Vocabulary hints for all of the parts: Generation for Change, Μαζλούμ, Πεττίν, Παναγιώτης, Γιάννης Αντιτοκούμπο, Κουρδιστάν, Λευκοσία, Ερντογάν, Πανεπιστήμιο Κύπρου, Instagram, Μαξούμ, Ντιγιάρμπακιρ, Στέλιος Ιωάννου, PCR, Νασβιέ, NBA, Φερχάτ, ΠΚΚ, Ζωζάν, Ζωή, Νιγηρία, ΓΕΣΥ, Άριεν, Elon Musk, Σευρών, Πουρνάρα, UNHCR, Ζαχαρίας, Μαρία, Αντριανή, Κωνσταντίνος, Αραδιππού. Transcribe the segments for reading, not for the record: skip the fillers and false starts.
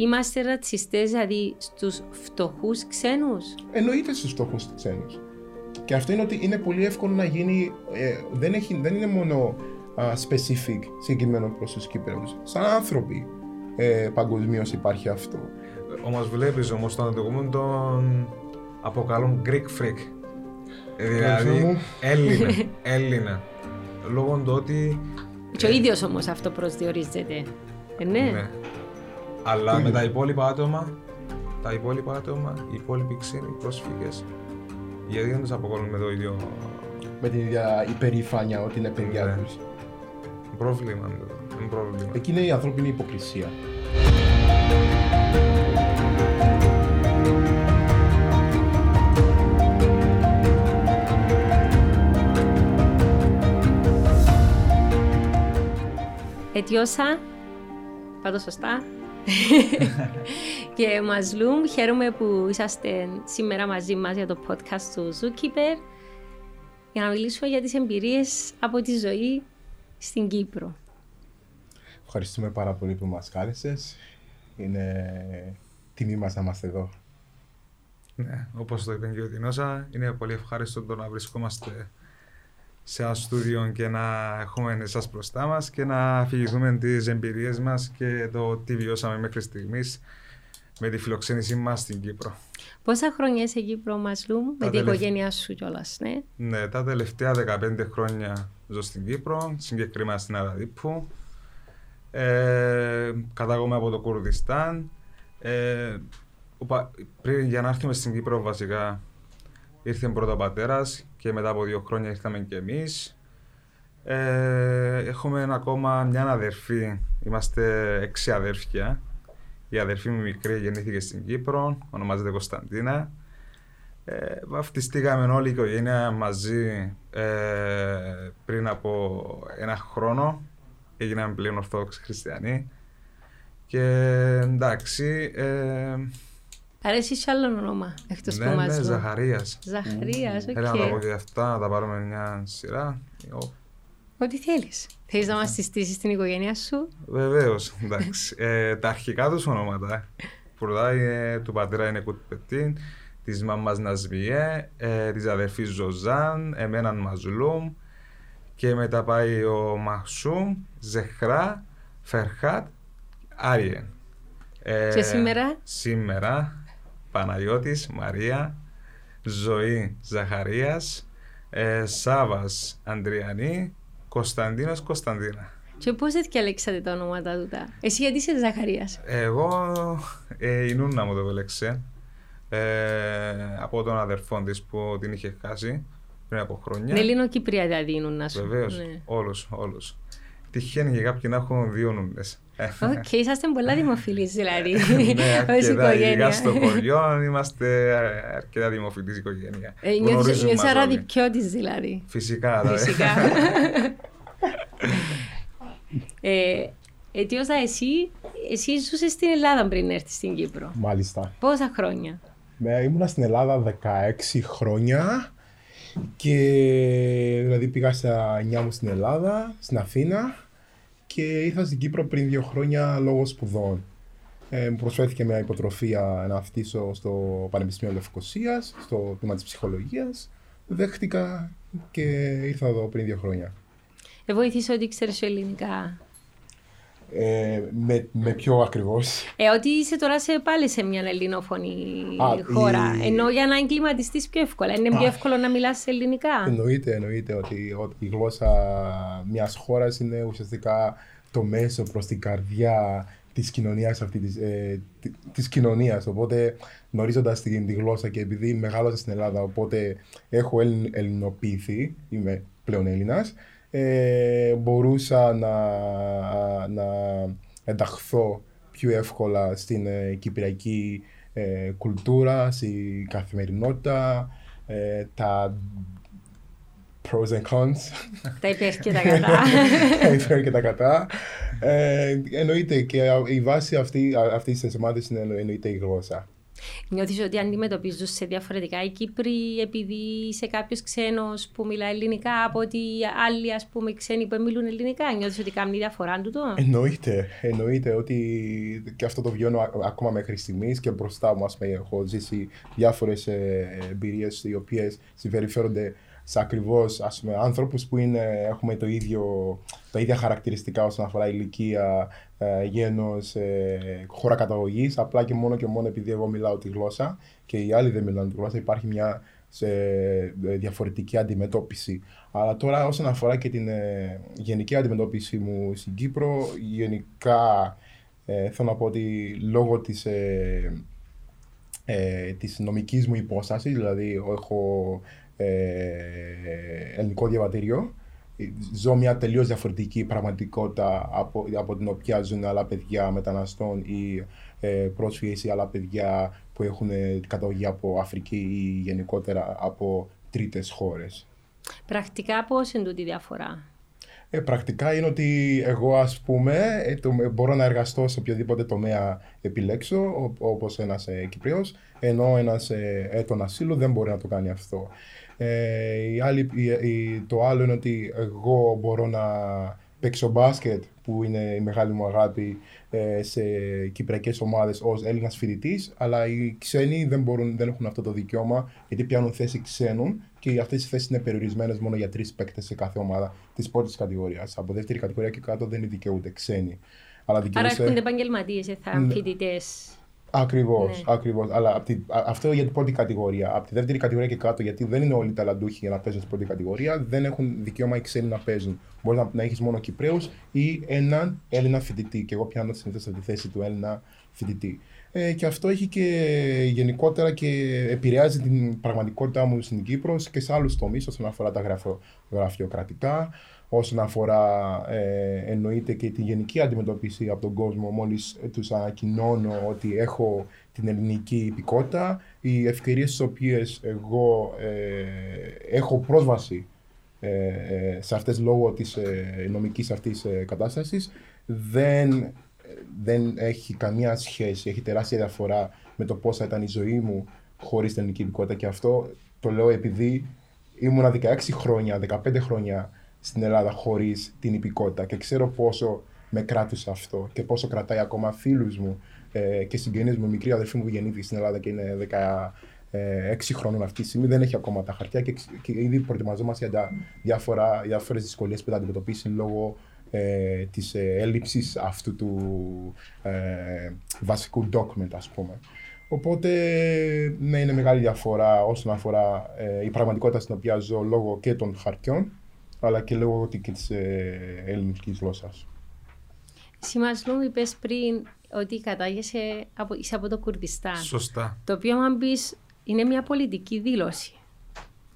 είμαστε ρατσιστές δηλαδή στους φτωχούς ξένους? Εννοείται στους φτωχούς ξένους. Και αυτό είναι ότι είναι πολύ εύκολο να γίνει, δεν είναι μόνο specific συγκεκριμένο προς τους Κύπρους. Σαν άνθρωποι παγκοσμίως υπάρχει αυτό. Όμως βλέπεις όμως τον ανταγωνισμό τον αποκαλούν Greek freak. Δηλαδή Έλληνα. Λόγω του ότι... Και ο ίδιος όμως αυτό προσδιορίζεται. Ναι. Αλλά με τα υπόλοιπα άτομα, οι υπόλοιποι ξένοι πρόσφυγες, γιατί δεν τους αποκαλούν με το ίδιο... Με την ίδια υπερηφάνεια ότι είναι παιδιά τους. Πρόβλημα. Εκεί είναι η ανθρώπινη υποκρισία. Αιτιώσα, πάντω σωστά, και Μαζλούμ, χαίρομαι που είσαστε σήμερα μαζί μας για το podcast του Zookeeper για να μιλήσουμε για τις εμπειρίες από τη ζωή στην Κύπρο. Ευχαριστούμε πάρα πολύ που μας κάλεσες. Είναι τιμή μας να είμαστε εδώ. Ναι, όπως το είπε και ο Τινόσα, είναι πολύ ευχάριστο το να βρισκόμαστε σε ένα στούδιο και να έχουμε εσάς μπροστά μας και να αφηγηθούμε τις εμπειρίες μας και το τι βιώσαμε μέχρι στιγμής με τη φιλοξένησή μας στην Κύπρο. Πόσα χρόνια είσαι Κύπρο, Μαζλούμ, με την οικογένειά σου κιόλας, ναι? Ναι, τα τελευταία 15 χρόνια ζω στην Κύπρο, συγκεκριμένα στην Αραδιππού. Κατάγομαι από το Κουρδιστάν. Πριν για να έρθουμε στην Κύπρο, βασικά ήρθε πρώτα ο πατέρας και μετά από 2 χρόνια ήρθαμε και εμείς. Έχουμε ακόμα μια αδερφή, είμαστε 6 αδέρφια. Η αδερφή μου μικρή γεννήθηκε στην Κύπρο, ονομάζεται Κωνσταντίνα. Βαφτιστήκαμε όλη η οικογένεια μαζί πριν από 1 χρόνο. Έγιναμε πλέον Ορθόδοξοι Χριστιανοί. Και εντάξει... Αρέσει κι άλλο όνομα εκτός του Μαζλούμ. Ναι, Ζαχαρίας. Ζαχαρίας, οκ. Θέλω να τα πω και αυτά, να τα πάρουμε μια σειρά. Ό,τι θέλεις. Θέλεις να μας συστήσεις την οικογένειά σου. Βεβαίως, εντάξει. Τα αρχικά τους ονόματα. Του πατέρα είναι Πεττίν, της μαμάς Νασβιέ, της αδερφής Ζωζάν, εμέναν Μαζλούμ. Και μετά πάει ο Μαξούμ, Ζεχρά, Φερχάτ, Άριεν. Και σήμερα? Σήμερα, Παναγιώτης, Μαρία, Ζωή, Ζαχαρίας, Σάββας, Αντριανή, Κωνσταντίνος, Κωνσταντίνα. Και πώς έτσι διαλέξατε τα ονόματα τούτα? Εσύ γιατί είσαι Ζαχαρίας? Εγώ, η νούνα μου το επέλεξε από τον αδερφό της που την είχε χάσει πριν από χρόνια. Ελληνοκύπρια δηλαδή η νούνα σου? Βεβαίως, ναι. όλους. Τυχαίνει και κάποιοι να έχουν 2 νούνες. Οκ, είσαστε πολλά δημοφιλείς δηλαδή ως οικογένεια. Στο χωριό είμαστε αρκετά δημοφιλείς οικογένεια. Νιώθεις αραδιππιώτης δηλαδή? Φυσικά. Αιτιώσα, εσύ ζούσες στην Ελλάδα πριν έρθεις στην Κύπρο. Μάλιστα. Πόσα χρόνια? Ήμουνα στην Ελλάδα 16 χρόνια. Και δηλαδή πήγα στα 9 μου στην Ελλάδα, στην Αθήνα, και ήρθα στην Κύπρο πριν 2 χρόνια λόγω σπουδών. Μου προσφέρθηκε μια υποτροφία να φτύσω στο Πανεπιστήμιο Λευκοσίας, στο τμήμα της ψυχολογίας. Δέχτηκα και ήρθα εδώ πριν 2 χρόνια. Βοήθησε ότι ξέρεις ελληνικά? Με ποιο ακριβώς? Ότι είσαι τώρα πάλι σε μια ελληνόφωνη χώρα. Ενώ για να εγκληματιστείς πιο εύκολα. Είναι πιο εύκολο να μιλάς ελληνικά. Εννοείται ότι η γλώσσα μιας χώρας είναι ουσιαστικά το μέσο προς την καρδιά της κοινωνίας Οπότε γνωρίζοντας τη γλώσσα και επειδή μεγάλωσα στην Ελλάδα, οπότε έχω ελληνοποιηθεί, είμαι πλέον Έλληνας. Μπορούσα να ενταχθώ πιο εύκολα στην κυπριακή κουλτούρα, στην καθημερινότητα, τα pros and cons. Τα υπέρ και τα κατά. Εννοείται, και η βάση αυτής της εμάδας είναι εννοείται η γλώσσα. Νιώθεις ότι αντιμετωπίζουν σε διαφορετικά οι Κύπροι επειδή είσαι κάποιος ξένος που μιλά ελληνικά από ότι άλλοι, ας πούμε, ξένοι που μιλούν ελληνικά? Νιώθεις ότι κάνει διαφορά τούτο? Εννοείται ότι και αυτό το βιώνω ακόμα μέχρι στιγμής και μπροστά μου, ας πούμε, έχω ζήσει διάφορες εμπειρίες οι οποίες συμπεριφέρονται σε ακριβώς, ας πούμε, άνθρωπους που είναι, έχουμε τα ίδια χαρακτηριστικά όσον αφορά ηλικία, γένος, χώρα καταγωγής, απλά και μόνο επειδή εγώ μιλάω τη γλώσσα και οι άλλοι δεν μιλάνε τη γλώσσα, υπάρχει μια διαφορετική αντιμετώπιση. Αλλά τώρα όσον αφορά και την γενική αντιμετώπιση μου στην Κύπρο, γενικά θέλω να πω ότι λόγω της νομικής μου υπόστασης, δηλαδή έχω ελληνικό διαβατήριο, ζω μια τελείως διαφορετική πραγματικότητα από την οποία ζουν άλλα παιδιά μεταναστών ή πρόσφυγες ή άλλα παιδιά που έχουν καταγωγή από Αφρική ή γενικότερα από τρίτες χώρες. Πρακτικά πώς είναι τούτη διαφορά? Πρακτικά είναι ότι εγώ, ας πούμε, μπορώ να εργαστώ σε οποιοδήποτε τομέα επιλέξω, όπως ένας Κυπρέος, ενώ ένας έτων ασύλου δεν μπορεί να το κάνει αυτό. Το άλλο είναι ότι εγώ μπορώ να παίξω μπάσκετ, που είναι η μεγάλη μου αγάπη, σε κυπριακές ομάδες ως Έλληνας φοιτητής, αλλά οι ξένοι δεν έχουν αυτό το δικαίωμα, γιατί πιάνουν θέση ξένων και αυτές οι θέσεις είναι περιορισμένες μόνο για 3 παίκτες σε κάθε ομάδα της πρώτης κατηγορίας. Από δεύτερη κατηγορία και κάτω δεν δικαιούνται ξένοι. Άρα έρχονται επαγγελματίες, φοιτητές. Ακριβώς. Αλλά αυτό για την πρώτη κατηγορία. Από τη δεύτερη κατηγορία και κάτω, γιατί δεν είναι όλοι ταλαντούχοι για να παίζουν στην πρώτη κατηγορία, δεν έχουν δικαίωμα οι ξένοι να παίζουν. Μπορεί να έχεις μόνο Κυπραίους ή έναν Έλληνα φοιτητή. Και εγώ πιάνω συνήθως από τη θέση του Έλληνα φοιτητή. Και αυτό έχει και γενικότερα και επηρεάζει την πραγματικότητά μου στην Κύπρο και σε άλλους τομείς, όσον αφορά τα γραφειοκρατικά, όσον αφορά εννοείται και τη γενική αντιμετώπιση από τον κόσμο. Μόλις τους ανακοινώνω ότι έχω την ελληνική υπηκότητα, οι ευκαιρίες στις οποίες εγώ έχω πρόσβαση σε αυτές λόγω της νομικής αυτής κατάστασης δεν έχει καμία σχέση, έχει τεράστια διαφορά με το πώς θα ήταν η ζωή μου χωρίς την ελληνική υπηκότητα. Και αυτό το λέω επειδή ήμουνα 15 χρόνια στην Ελλάδα χωρίς την υπηκότητα και ξέρω πόσο με κράτησε αυτό και πόσο κρατάει ακόμα φίλους μου και συγγενείς μου. Μικρή αδερφή μου που γεννήθηκε στην Ελλάδα και είναι 16 χρόνων αυτή τη στιγμή, δεν έχει ακόμα τα χαρτιά και ήδη προετοιμαζόμαστε για τα διάφορες δυσκολίες που θα αντιμετωπίσει λόγω της έλλειψης αυτού του βασικού document, ας πούμε. Οπότε, ναι, είναι μεγάλη διαφορά όσον αφορά η πραγματικότητα στην οποία ζω λόγω και των χαρτιών, αλλά και λόγω και της ελληνικής γλώσσας. Εσύ, Μαζλούμ, είπες πριν ότι κατάγεσαι από το Κουρδιστάν. Σωστά. Το οποίο, αν πεις, είναι μια πολιτική δήλωση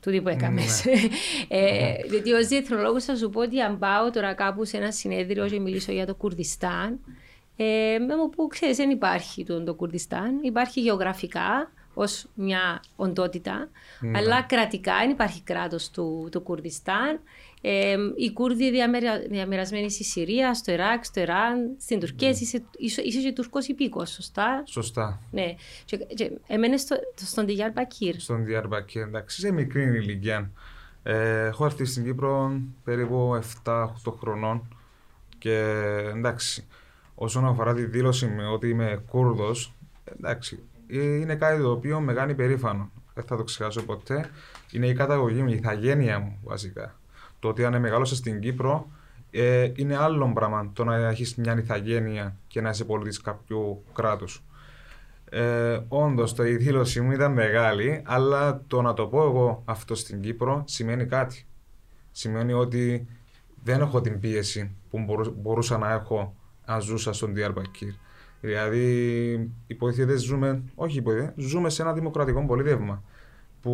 τούτη που έκαμε. Διότι ως διεθνολόγος θα σου πω ότι αν πάω τώρα κάπου σε ένα συνέδριο και μιλήσω για το Κουρδιστάν, με μου που ξέρεις δεν υπάρχει το Κουρδιστάν, υπάρχει γεωγραφικά ως μια οντότητα, αλλά κρατικά δεν υπάρχει κράτος του Κουρδιστάν. Οι Κούρδοι διαμερασμένοι στη Συρία, στο Ιράκ, στο Ιράν, στην Τουρκία, είσαι και Τουρκός υπήκος, σωστά? Σωστά. Ναι. Και εμένες στον Ντιγιάρμπακιρ. Στον Ντιγιάρμπακιρ, εντάξει, σε μικρή ηλικία. Έχω έρθει στην Κύπρο περίπου 7-8 χρονών και εντάξει, όσον αφορά τη δήλωση με ότι είμαι Κούρδος, εντάξει, είναι κάτι το οποίο με κάνει περήφανο. Δεν θα το ξεχάσω ποτέ. Είναι η καταγωγή μου, η ηθαγένεια μου βασικά. Το ότι αν μεγάλωσα στην Κύπρο είναι άλλο πράγμα το να έχεις μια ηθαγένεια και να είσαι πολίτης κάποιου κράτους. Όντως, η δήλωσή μου ήταν μεγάλη, αλλά το να το πω εγώ αυτό στην Κύπρο σημαίνει κάτι. Σημαίνει ότι δεν έχω την πίεση που μπορούσα να έχω αν ζούσα στον Ντιγιάρμπακιρ. Δηλαδή, ζούμε σε ένα δημοκρατικό πολίτευμα που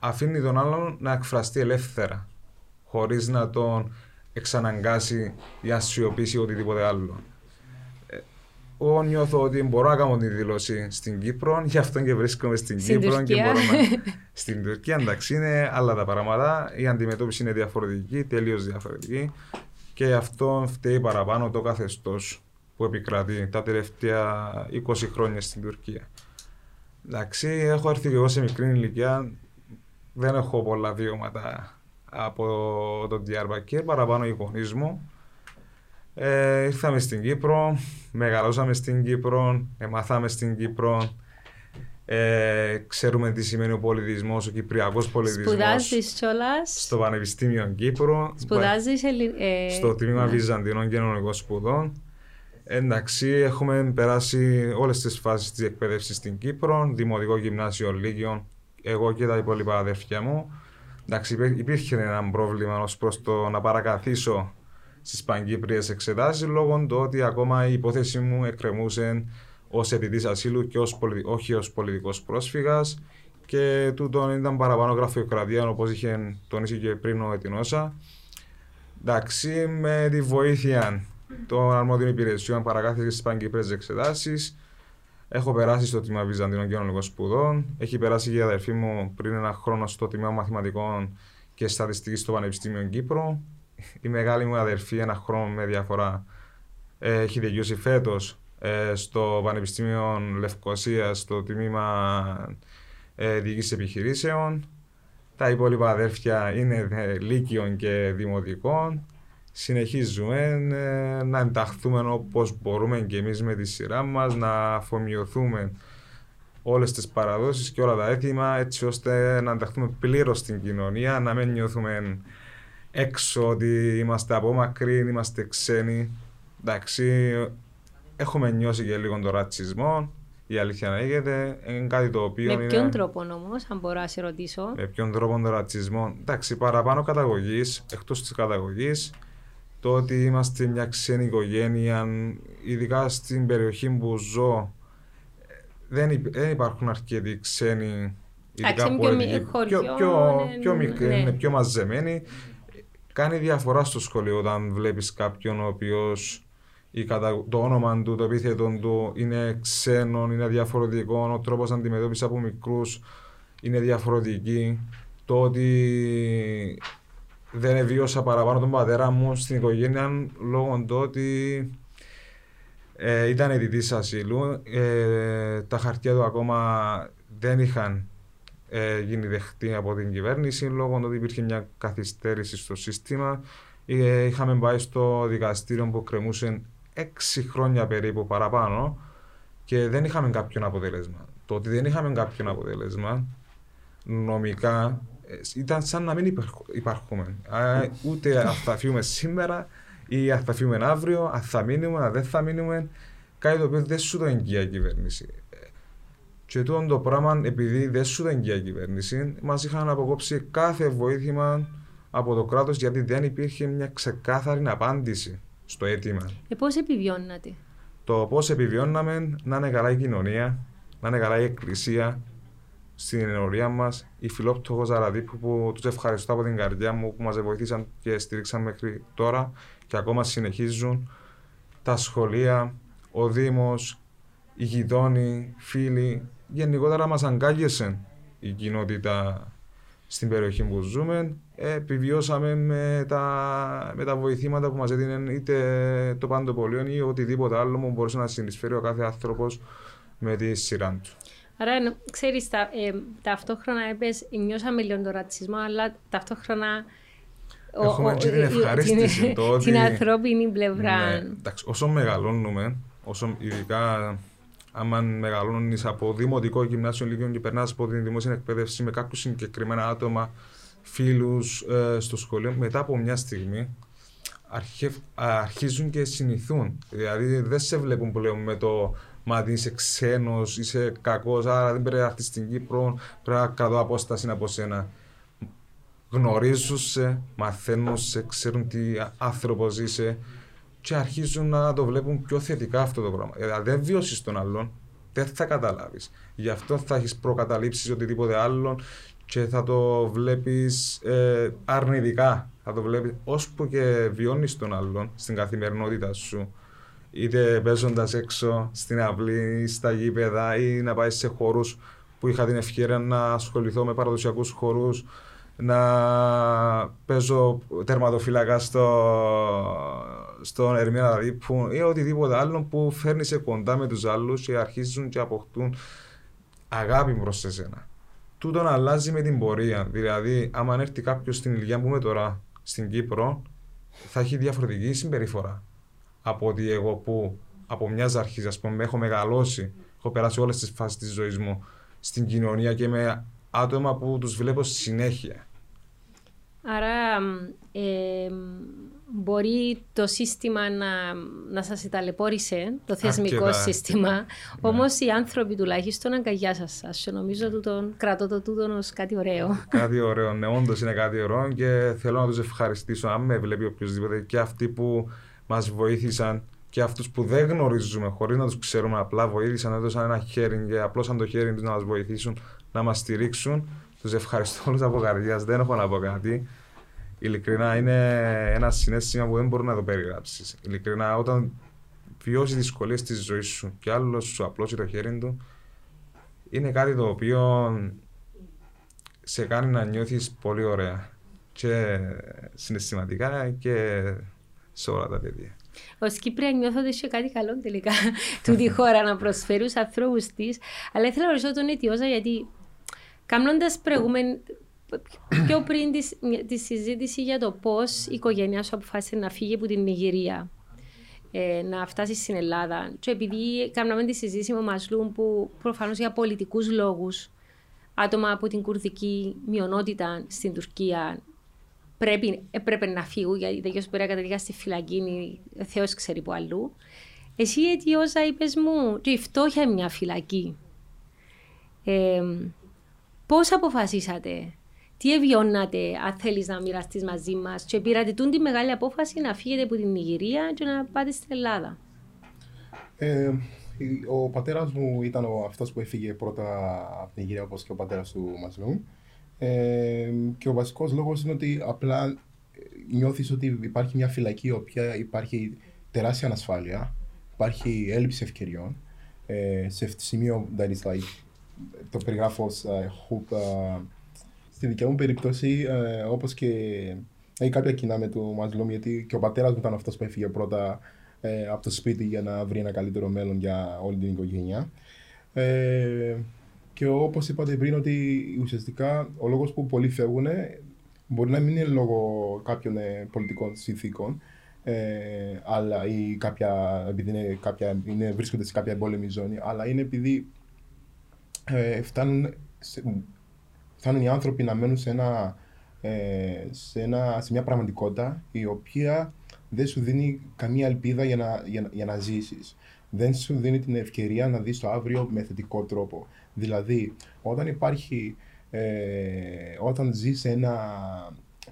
αφήνει τον άλλον να εκφραστεί ελεύθερα, χωρίς να τον εξαναγκάσει ή ασιοποιήσει οτιδήποτε άλλο. Εγώ νιώθω ότι μπορώ να κάνω τη δήλωση στην Κύπρο, γι' αυτό και βρίσκομαι στην Κύπρο Τουρκία. Στην Τουρκία, εντάξει, είναι άλλα τα πράγματα, η αντιμετώπιση είναι διαφορετική, τελείως διαφορετική και αυτό φταίει παραπάνω το καθεστώς που επικρατεί τα τελευταία 20 χρόνια στην Τουρκία. Εντάξει, έχω έρθει και εγώ σε μικρή ηλικία. Δεν έχω πολλά βιώματα από τον Ντιγιάρμπακιρ, παραπάνω οι γονείς μου. Ήρθαμε στην Κύπρο, μεγαλώσαμε στην Κύπρο, μάθαμε στην Κύπρο. Ξέρουμε τι σημαίνει ο πολιτισμός, ο κυπριακός πολιτισμός. Σπουδάζεις κιόλας. Στο Πανεπιστήμιο Κύπρου. Σπουδάζεις στο τμήμα Βυζαντινών Κοινωνικών Σπουδών. Εντάξει, έχουμε περάσει όλες τις φάσεις της εκπαίδευσης στην Κύπρο, δημοτικό γυμνάσιο, λύκειο, εγώ και τα υπόλοιπα αδέρφια μου. Εντάξει, υπήρχε ένα πρόβλημα ως προς το να παρακαθίσω στις πανκύπριες εξετάσεις, λόγω του ότι ακόμα η υπόθεση μου εκκρεμούσε ως αιτητής ασύλου και όχι ως πολιτικός πρόσφυγας, και τούτον ήταν παραπάνω γραφειοκρατία, όπως είχε τονίσει και πριν ο Ετινόσα. Εντάξει, με τη βοήθεια των αρμόδιων υπηρεσιών παρακάθισε στις πανκύπριες εξετάσεις. Έχω περάσει στο τμήμα Βυζαντινών Κοινωνικών Σπουδών. Έχει περάσει και η αδερφή μου πριν ένα χρόνο στο τμήμα Μαθηματικών και Στατιστικής στο Πανεπιστήμιο Κύπρου. Η μεγάλη μου αδερφή, ένα χρόνο με διαφορά, έχει δικαιώσει φέτος στο Πανεπιστήμιο Λευκοσίας, στο τμήμα Διοίκησης Επιχειρήσεων. Τα υπόλοιπα αδέρφια είναι λύκειων και δημοτικών. Συνεχίζουμε να ενταχθούμε όπως μπορούμε και εμείς με τη σειρά μας, να αφομοιωθούμε όλες τις παραδόσεις και όλα τα έθιμα, έτσι ώστε να ενταχθούμε πλήρως στην κοινωνία, να μην νιώθουμε έξω ότι είμαστε από μακρύ, είμαστε ξένοι. Εντάξει, έχουμε νιώσει και λίγο τον ρατσισμό, η αλήθεια να λέγεται, είναι κάτι το οποίο είναι... Με ποιον τρόπο όμως, αν μπορώ να σε ρωτήσω? Με ποιον τρόπο τον ρατσισμό? Εντάξει, παραπάνω καταγωγής, εκτός της καταγωγής, το ότι είμαστε μια ξένη οικογένεια, ειδικά στην περιοχή που ζω, δεν υπάρχουν αρκετοί ξένοι, ειδικά που είναι πιο μαζεμένοι. Κάνει διαφορά στο σχολείο όταν βλέπεις κάποιον ο οποίος το όνομα του, το επίθετο του είναι ξένο, είναι διαφορετικό, ο τρόπος αντιμετώπισης από μικρούς είναι διαφορετική. Το ότι δεν βίωσα παραπάνω τον πατέρα μου στην οικογένεια λόγω του ότι ήταν αιτητής ασύλου. Τα χαρτιά του ακόμα δεν είχαν γίνει δεχτή από την κυβέρνηση, λόγω του ότι υπήρχε μια καθυστέρηση στο σύστημα. Είχαμε πάει στο δικαστήριο που κρεμούσε 6 χρόνια περίπου παραπάνω και δεν είχαμε κάποιον αποτέλεσμα. Το ότι δεν είχαμε κάποιον αποτέλεσμα νομικά ήταν σαν να μην υπάρχουμε. Ούτε αν θα φύγουμε σήμερα ή αν θα φύγουμε αύριο, αν θα μείνουμε, αν δεν θα μείνουμε. Κάτι το οποίο δεν σου το εγγυά η κυβέρνηση. Και τούτο το πράγμα, επειδή δεν σου το εγγυά η κυβέρνηση, μας είχαν αποκόψει κάθε βοήθημα από το κράτος, γιατί δεν υπήρχε μια ξεκάθαρη απάντηση στο αίτημα. Πώς επιβιώνατε? Το πώς επιβιώναμε, να είναι καλά η κοινωνία, να είναι καλά η εκκλησία στην ενορία μας, η φιλόπτωχος Αραδιππού, που τους ευχαριστώ από την καρδιά μου, που μας βοηθήσαν και στήριξαν μέχρι τώρα και ακόμα συνεχίζουν, τα σχολεία, ο Δήμος, οι γειτόνοι, φίλοι, γενικότερα μας αγκάλιασε η κοινότητα στην περιοχή που ζούμε. Επιβιώσαμε με τα βοηθήματα που μας έδινε είτε το παντοπολείο ή οτιδήποτε άλλο που μπορούσε να συνεισφέρει ο κάθε άνθρωπος με τη σειρά του. Άρα, ξέρεις, ταυτόχρονα είπες, νιώσαμε λίγο τον ρατσισμό, αλλά ταυτόχρονα έχουμε και την ευχαρίστηση τότε. Την ανθρώπινη πλευρά. Ναι, εντάξει, όσο μεγαλώνουμε, όσο ειδικά άμα μεγαλώνεις από δημοτικό γυμνάσιο λύκειο και περνάς από την δημόσια εκπαίδευση με κάποιους συγκεκριμένα άτομα, φίλους στο σχολείο, μετά από μια στιγμή αρχίζουν και συνηθούν. Δηλαδή δεν σε βλέπουν πλέον με το «Μα είσαι ξένος, είσαι κακός, άρα δεν πρέπει να έρθεις στην Κύπρο, πρέπει να κρατώ απόσταση από σένα». Γνωρίζουν σε, μαθαίνουν σε, ξέρουν τι άνθρωπος είσαι και αρχίζουν να το βλέπουν πιο θετικά αυτό το πράγμα. Δηλαδή δεν βιώσεις τον άλλον, δεν θα καταλάβεις. Γι' αυτό θα έχεις προκαταλήψεις οτιδήποτε άλλο και θα το βλέπεις αρνητικά. Θα το βλέπεις ώσπου και βιώνεις τον άλλον στην καθημερινότητα σου, είτε παίζοντας έξω στην αυλή ή στα γήπεδα ή να πάει σε χορούς που είχα την ευκαιρία να ασχοληθώ με παραδοσιακούς χορούς, να παίζω τερματοφύλακα στον Ερμήνα Αραδιππού ή οτιδήποτε άλλο που φέρνει σε κοντά με τους άλλους και αρχίζουν και αποκτούν αγάπη προς εσένα. Τούτον αλλάζει με την πορεία. Δηλαδή, άμα έρθει κάποιος στην ηλικία που είμαι τώρα στην Κύπρο, θα έχει διαφορετική συμπεριφορά από ότι εγώ που από μιας αρχής, ας πούμε, έχω μεγαλώσει, έχω περάσει όλες τις φάσεις της ζωής μου στην κοινωνία και με άτομα που τους βλέπω συνέχεια. Άρα μπορεί το σύστημα να σας ταλαιπώρησε, το θεσμικό σύστημα, όμως οι άνθρωποι τουλάχιστον αγκαλιάσαν σας. Νομίζω ότι τον κρατώ το τούτον ως κάτι ωραίο. Κάτι ωραίο, ναι, όντως είναι κάτι ωραίο και θέλω να τους ευχαριστήσω, αν με βλέπει οποιοδήποτε, και αυτοί που μας βοήθησαν και αυτούς που δεν γνωρίζουμε, χωρίς να τους ξέρουμε, απλά βοήθησαν, έδωσαν ένα χέρι και απλώσαν το χέρι τους να μας βοηθήσουν, να μας στηρίξουν. Τους ευχαριστώ όλους από καρδιάς, δεν έχω να πω κάτι. Ειλικρινά είναι ένα συναίσθημα που δεν μπορεί να το περιγράψεις. Ειλικρινά, όταν βιώσει δυσκολίες της ζωής σου και άλλος σου απλώσει το χέρι του, είναι κάτι το οποίο σε κάνει να νιώθεις πολύ ωραία και συναισθηματικά και σε όλα τα παιδιά. Ως Κύπρια νιώθω ότι είχε κάτι καλό τελικά του τη χώρα να προσφέρει στους ανθρώπους της, αλλά ήθελα να ρωτήσω τον Αιτιόζα, γιατί κάνοντας πιο πριν τη συζήτηση για το πώς η οικογένειά σου αποφάσισε να φύγει από την Νιγηρία, να φτάσει στην Ελλάδα, και επειδή κάναμε τη συζήτηση με Μαζλούμ, που προφανώς για πολιτικούς λόγους άτομα από την κουρδική μειονότητα στην Τουρκία έπρεπε να φύγουν, γιατί τελειώς μπορεί να καταδικαστεί στη φυλακή, Θεός ξέρει που αλλού. Εσύ, Αιτιόζα, είπες μου και η φτώχεια μια φυλακή. Πώς αποφασίσατε, τι εβιώνατε, αν θέλεις να μοιραστείς μαζί μας, και πειρατητούν τη μεγάλη απόφαση να φύγετε από την Νιγηρία και να πάτε στην Ελλάδα? Ο πατέρας μου ήταν αυτός που έφυγε πρώτα από την Νιγηρία, όπως και ο πατέρας του Μαζλούμ. Και ο βασικός λόγος είναι ότι απλά νιώθεις ότι υπάρχει μια φυλακή, η οποία υπάρχει τεράστια ανασφάλεια, υπάρχει έλλειψη ευκαιριών. Σε αυτό το σημείο, that is like, το περιγράφω ως hope. Στη δικιά μου περίπτωση, όπως και κάποια κοινά με τον Μαζλούμ, γιατί και ο πατέρας μου ήταν αυτός που έφυγε πρώτα από το σπίτι για να βρει ένα καλύτερο μέλλον για όλη την οικογένεια. Και όπως είπατε πριν, ότι ουσιαστικά ο λόγος που πολλοί φεύγουν μπορεί να μην είναι λόγω κάποιων πολιτικών συνθήκων, αλλά ή επειδή βρίσκονται σε κάποια εμπόλεμη ζώνη, αλλά είναι επειδή φτάνουν οι άνθρωποι να μένουν σε μια πραγματικότητα η οποία δεν σου δίνει καμία ελπίδα για να ζήσεις. Δεν σου δίνει την ευκαιρία να δεις το αύριο με θετικό τρόπο. Δηλαδή, όταν ζεις σε ένα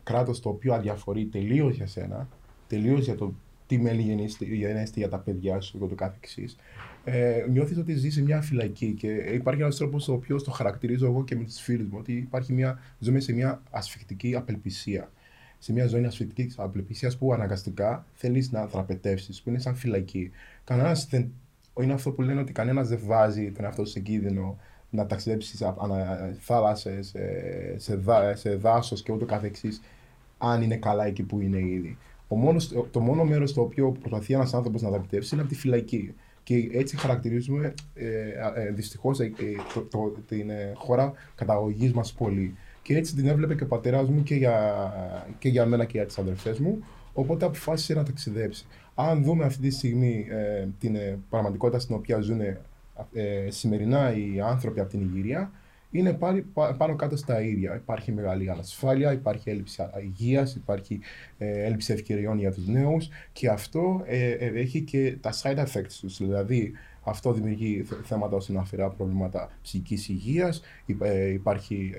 κράτος το οποίο αδιαφορεί τελείως για σένα, τελείως για το τι μέλη γεννήσετε, για τα παιδιά σου και το καθεξής, νιώθεις ότι ζεις σε μια φυλακή, και υπάρχει ένας τρόπος ο οποίος το χαρακτηρίζω εγώ και με τους φίλους μου, ότι ζούμε σε μια ασφικτική απελπισία. Σε μια ζώνη ασφικτικής απελπισίας που αναγκαστικά θέλεις να δραπετεύσεις, που είναι σαν φυλακή. Είναι αυτό που λένε, ότι κανένας δεν βάζει τον εαυτό σε κίνδυνο να ταξιδέψει σε θάλασσες, σε δάσος και ούτω καθεξής, αν είναι καλά εκεί που είναι ήδη. Το μόνο μέρος στο οποίο προσπαθεί ένας άνθρωπος να δραπετεύσει είναι από τη φυλακή. Και έτσι χαρακτηρίζουμε δυστυχώς την χώρα καταγωγής μας πολύ. Και έτσι την έβλεπε και ο πατέρας μου και για μένα και για τις αδερφές μου, οπότε αποφάσισε να ταξιδέψει. Αν δούμε αυτή τη στιγμή την πραγματικότητα στην οποία ζουν σημερινά οι άνθρωποι από την Νιγηρία, είναι πάνω κάτω στα ίδια. Υπάρχει μεγάλη ανασφάλεια, υπάρχει έλλειψη υγείας, υπάρχει έλλειψη ευκαιριών για τους νέους, και αυτό έχει και τα side effects τους. Δηλαδή, αυτό δημιουργεί θέματα όσον αφορά προβλήματα ψυχικής υγείας, υπάρχει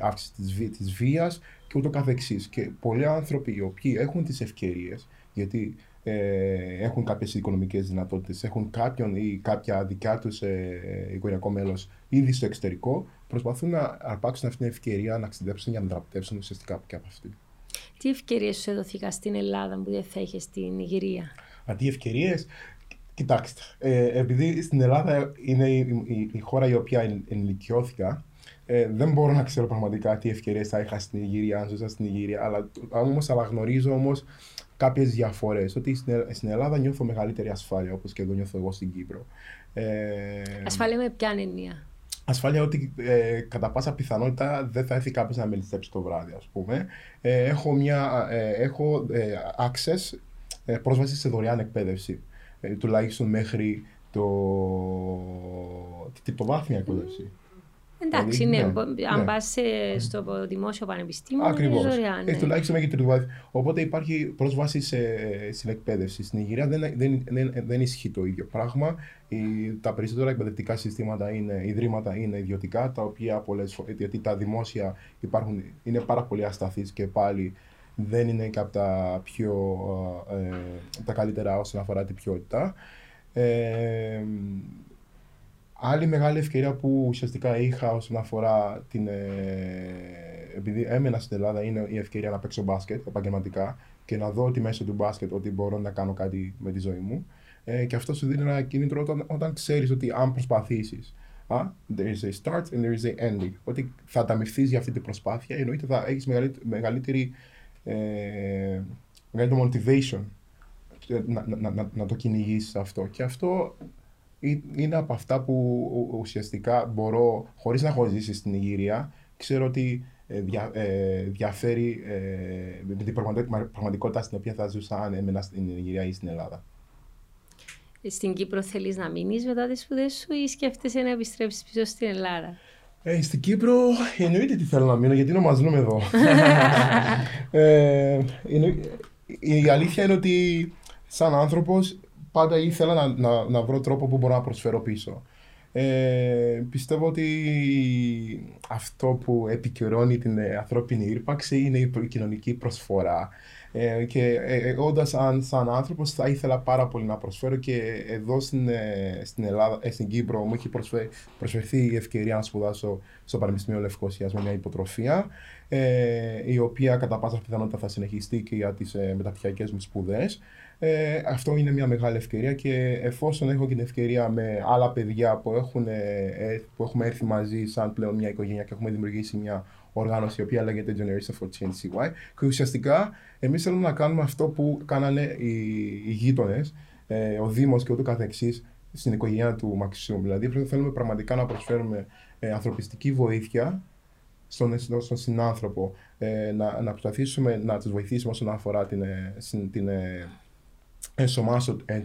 αύξηση της βίας και ούτω καθεξής. Και πολλοί άνθρωποι οι οποίοι έχουν τις ευκαιρίες, γιατί έχουν κάποιες οικονομικές δυνατότητες, έχουν κάποιον ή κάποια δικιά τους οικογενειακό μέλος ήδη στο εξωτερικό, προσπαθούν να αρπάξουν αυτή την ευκαιρία να ταξιδέψουν για να δραπετεύσουν ουσιαστικά και από αυτή. Τι ευκαιρίες σου έδωθηκαν στην Ελλάδα που δεν θα είχες στην Νιγηρία? Τι ευκαιρίες? Κοιτάξτε, επειδή στην Ελλάδα είναι η χώρα η οποία ενηλικιώθηκα, δεν μπορώ να ξέρω πραγματικά τι ευκαιρίες θα είχα στην Νιγηρία, αν ζούσα στην Νιγηρία, αλλά αναγνωρίζω όμως κάποιες διαφορές. Ότι στην Ελλάδα νιώθω μεγαλύτερη ασφάλεια, όπως και εδώ νιώθω εγώ στην Κύπρο. Ασφάλεια με ποια έννοια? ασφάλεια ότι κατά πάσα πιθανότητα δεν θα έρθει κάποιος να με ληστέψει το βράδυ, ας πούμε. Έχω, access, πρόσβαση σε δωρεάν εκπαίδευση, τουλάχιστον μέχρι την τριτοβάθμια εκπαίδευση. Εντάξει, ναι. Αν πας στο δημόσιο πανεπιστήμιο, ακριβώς. Είναι δωρεάν. Τουλάχιστον μέχρι την τριτοβάθμια. Οπότε υπάρχει πρόσβαση στην εκπαίδευση. Στην Ιγυρία δεν ισχύει το ίδιο πράγμα. Τα περισσότερα εκπαιδευτικά συστήματα ιδρύματα είναι ιδιωτικά, τα οποία γιατί τα δημόσια είναι πάρα πολύ ασταθείς και πάλι δεν είναι και από τα καλύτερα όσον αφορά την ποιότητα. Άλλη μεγάλη ευκαιρία που ουσιαστικά είχα όσον αφορά επειδή έμενα στην Ελλάδα, είναι η ευκαιρία να παίξω μπάσκετ επαγγελματικά και να δω ότι μέσω του μπάσκετ ότι μπορώ να κάνω κάτι με τη ζωή μου. Και αυτό σου δίνει ένα κίνητρο όταν ξέρεις ότι αν προσπαθήσεις, there is a start and there is a ending, ότι θα ανταμυφθείς για αυτή την προσπάθεια, εννοείται θα έχεις μεγαλύτερο motivation να το κυνηγήσεις αυτό. Και αυτό είναι από αυτά που ουσιαστικά μπορώ, χωρίς να έχω ζήσει στην Ιγυρία, ξέρω ότι διαφέρει την πραγματικότητα στην οποία θα ζούσα αν έμενα στην Ιγυρία ή στην Ελλάδα. Στην Κύπρο θέλεις να μείνεις μετά τις σπουδές σου ή σκέφτεσαι να επιστρέψεις πίσω στην Ελλάδα? Στην Κύπρο εννοείται τι θέλω να μείνω, γιατί είναι ο Μαζλούμ εδώ. Η αλήθεια είναι ότι σαν άνθρωπος πάντα ήθελα να βρω τρόπο που μπορώ να προσφέρω πίσω. Πιστεύω ότι αυτό που επικαιρώνει την ανθρώπινη ύπαρξη είναι η κοινωνική προσφορά. Και όντας σαν άνθρωπος θα ήθελα πάρα πολύ να προσφέρω, και εδώ στην Κύπρο μου έχει προσφερθεί η ευκαιρία να σπουδάσω στο Πανεπιστήμιο Λευκοσίας με μια υποτροφία, η οποία κατά πάσα πιθανότητα θα συνεχιστεί και για τις μεταπτυχιακές μου σπουδές. Αυτό είναι μια μεγάλη ευκαιρία, και εφόσον έχω και την ευκαιρία με άλλα παιδιά που έχουμε έρθει μαζί σαν πλέον μια οικογένεια και έχουμε δημιουργήσει μια οργάνωση η οποία λέγεται Generation for Change CY, και ουσιαστικά εμείς θέλουμε να κάνουμε αυτό που κάνανε οι γείτονες, ο Δήμος και ούτω καθεξής στην οικογένεια του Μαξούμ. Δηλαδή θέλουμε πραγματικά να προσφέρουμε ανθρωπιστική βοήθεια στον συνάνθρωπο, να προσπαθήσουμε να τους βοηθήσουμε όσον αφορά την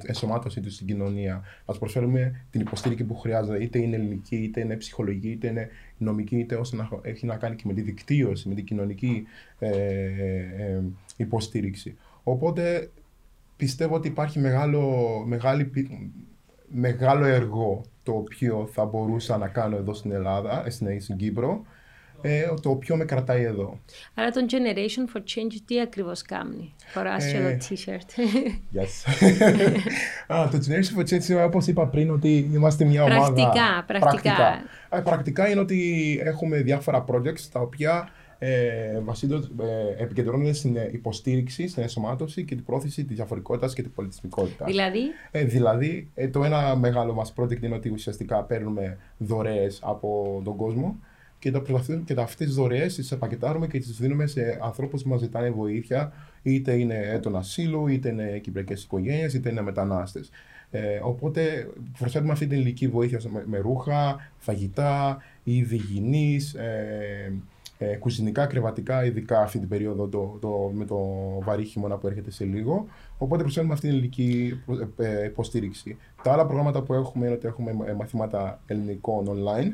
ενσωμάτωση του στην κοινωνία, να του προσφέρουμε την υποστήριξη που χρειάζεται, είτε είναι ελληνική, είτε είναι ψυχολογική, είτε είναι νομική, είτε όσον έχει να κάνει και με τη δικτύωση, με την κοινωνική υποστήριξη. Οπότε πιστεύω ότι υπάρχει μεγάλο έργο το οποίο θα μπορούσα να κάνω εδώ στην Ελλάδα, στην Κύπρο, το οποίο με κρατάει εδώ. Άρα τον Generation for Change τι ακριβώς κάνει? Φοράς εδώ t-shirt. Yes. Το Generation for Change είναι, όπως είπα πριν, ότι είμαστε μια ομάδα. Πρακτικά είναι ότι έχουμε διάφορα projects τα οποία επικεντρώνονται στην υποστήριξη, στην ενσωμάτωση και την πρόθεση της διαφορικότητας και της πολιτισμικότητας. Δηλαδή, το ένα μεγάλο μας project είναι ότι ουσιαστικά παίρνουμε δωρεές από τον κόσμο, και αυτές τις δωρεές τις πακετάρουμε και τις δίνουμε σε ανθρώπους που μας ζητάνε βοήθεια, είτε είναι έτον ασύλου, είτε είναι κυπριακές οικογένειες, είτε είναι μετανάστες. Οπότε προσφέρουμε αυτή την υλική βοήθεια με ρούχα, φαγητά, είδη υγιεινής, κουζινικά, κρεβατικά, ειδικά αυτή την περίοδο με το βαρύ χειμώνα που έρχεται σε λίγο. Οπότε προσφέρουμε αυτή την υλική υποστήριξη. Τα άλλα προγράμματα που έχουμε είναι ότι έχουμε μαθήματα ελληνικών online,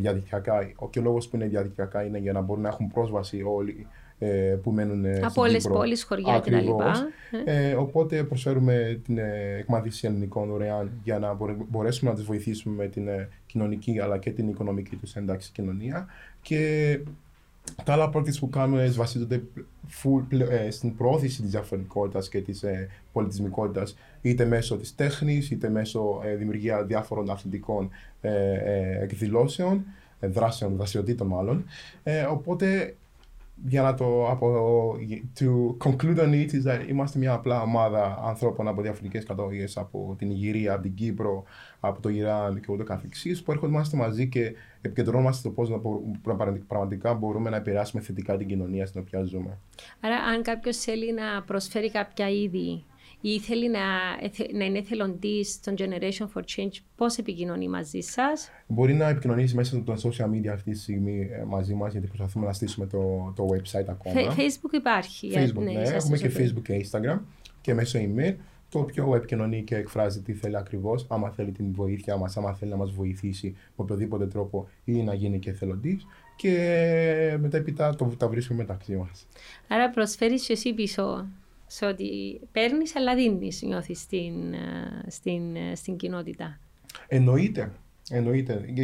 διαδικτυακά. Και ο λόγος που είναι διαδικτυακά είναι για να μπορούν να έχουν πρόσβαση όλοι που μένουν στην Κύπρο. Από όλες τις πόλεις, χωριά κτλ. Οπότε προσφέρουμε την εκμάθηση ελληνικών δωρεάν για να μπορέσουμε να τους βοηθήσουμε με την κοινωνική αλλά και την οικονομική τους ένταξη κοινωνία. Και τα άλλα projects που κάνουμε βασίζονται στην προώθηση της διαφορετικότητας και της πολιτισμικότητας, είτε μέσω της τέχνης, είτε μέσω δημιουργία διάφορων αθλητικών εκδηλώσεων, δραστηριοτήτων μάλλον. Οπότε, για να to conclude on it, is that είμαστε μια απλά ομάδα ανθρώπων από διαφορετικές καταγωγές, από την Ιγυρία, από την Κύπρο, από το Ιράν και ούτω καθεξής, που έρχονται μαζί και επικεντρωνόμαστε το πώς πραγματικά μπορούμε να επηρεάσουμε θετικά την κοινωνία στην οποία ζούμε. Άρα, αν κάποιος θέλει να προσφέρει κάποια είδη ή θέλει να είναι εθελοντής των Generation for Change, πώς επικοινωνεί μαζί σας? Μπορεί να επικοινωνήσει μέσα από τα social media αυτή τη στιγμή μαζί μας, γιατί προσπαθούμε να στήσουμε το website ακόμα. Facebook υπάρχει. Facebook, ναι, έχουμε και Facebook και Instagram και μέσω email, το οποίο επικοινωνεί και εκφράζει τι θέλει ακριβώς, άμα θέλει την βοήθεια μας, άμα θέλει να μας βοηθήσει με οποιοδήποτε τρόπο ή να γίνει και εθελοντής. Και μετά τα βρίσκουμε μεταξύ μας. Άρα προσφέρεις και εσύ πίσω, σε ότι παίρνεις αλλά δίνεις, νιώθεις στην κοινότητα. Εννοείται.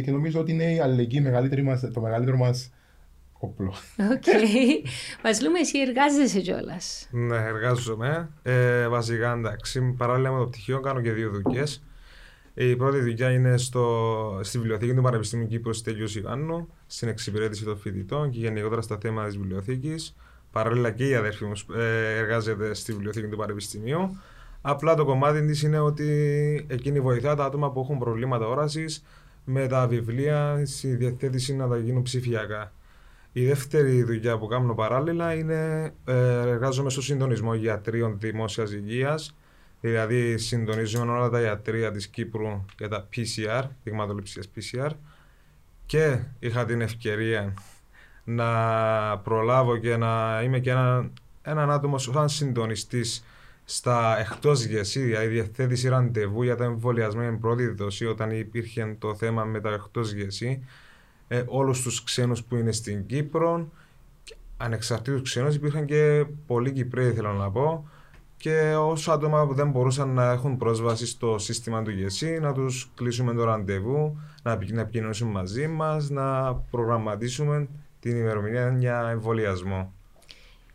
Και νομίζω ότι είναι η αλληλεγγύη το μεγαλύτερο μας όπλο. Οκ. Μαζλούμ, εσύ εργάζεσαι κιόλας. Ναι, εργάζομαι. Βασικά, εντάξει, παράλληλα με το πτυχίο κάνω και δύο δουλειές. Η πρώτη δουλειά είναι στη βιβλιοθήκη του Πανεπιστήμιου Κύπρου Στέλιου Ιωάννου, στην εξυπηρέτηση των φοιτητών και γενικότερα στα θέματα της βιβλιοθήκης. Παράλληλα και η αδέρφη μου εργάζεται στη βιβλιοθήκη του Πανεπιστημίου. Απλά το κομμάτι της είναι ότι εκείνη βοηθά τα άτομα που έχουν προβλήματα όρασης με τα βιβλία στη διαθέτηση να τα γίνουν ψηφιακά. Η δεύτερη δουλειά που κάνω παράλληλα είναι εργάζομαι στο συντονισμό γιατρίων δημόσιας υγείας. Δηλαδή συντονίζουμε όλα τα ιατρεία της Κύπρου για τα PCR, δειγματοληψίες PCR, και είχα την ευκαιρία να προλάβω και να είμαι και έναν άτομο σαν συντονιστής στα εκτός ΓΕΣΥ, δηλαδή διευθέτηση ραντεβού για τα εμβολιασμένα πρώτη δόση όταν υπήρχε το θέμα με τα εκτός ΓΕΣΥ, όλους τους ξένους που είναι στην Κύπρο, ανεξαρτήτως ξένους υπήρχαν και πολλοί Κυπραίοι, θέλω να πω, και όσο άτομα που δεν μπορούσαν να έχουν πρόσβαση στο σύστημα του ΓΕΣΥ, να τους κλείσουμε το ραντεβού, να επικοινωνήσουμε μαζί μας, να προγραμματίσουμε την ημερομηνία για εμβολιασμό.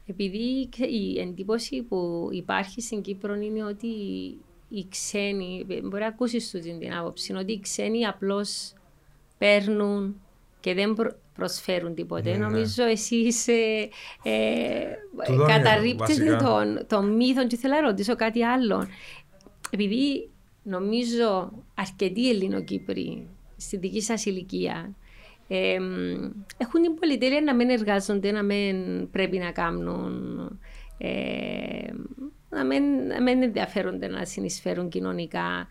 Επειδή η εντύπωση που υπάρχει στην Κύπρο είναι ότι οι ξένοι, μπορεί να ακούσεις την άποψη, ότι οι ξένοι απλώς παίρνουν και δεν προσφέρουν τίποτε. Ναι. Νομίζω εσείς καταρρίπτετε τον μύθο και θέλω να ρωτήσω κάτι άλλο. Επειδή νομίζω αρκετοί Ελληνοκύπροι στη δική σας ηλικία έχουν την πολυτέλεια να μην εργάζονται, να μην πρέπει να κάνουν, να μην ενδιαφέρονται να συνεισφέρουν κοινωνικά.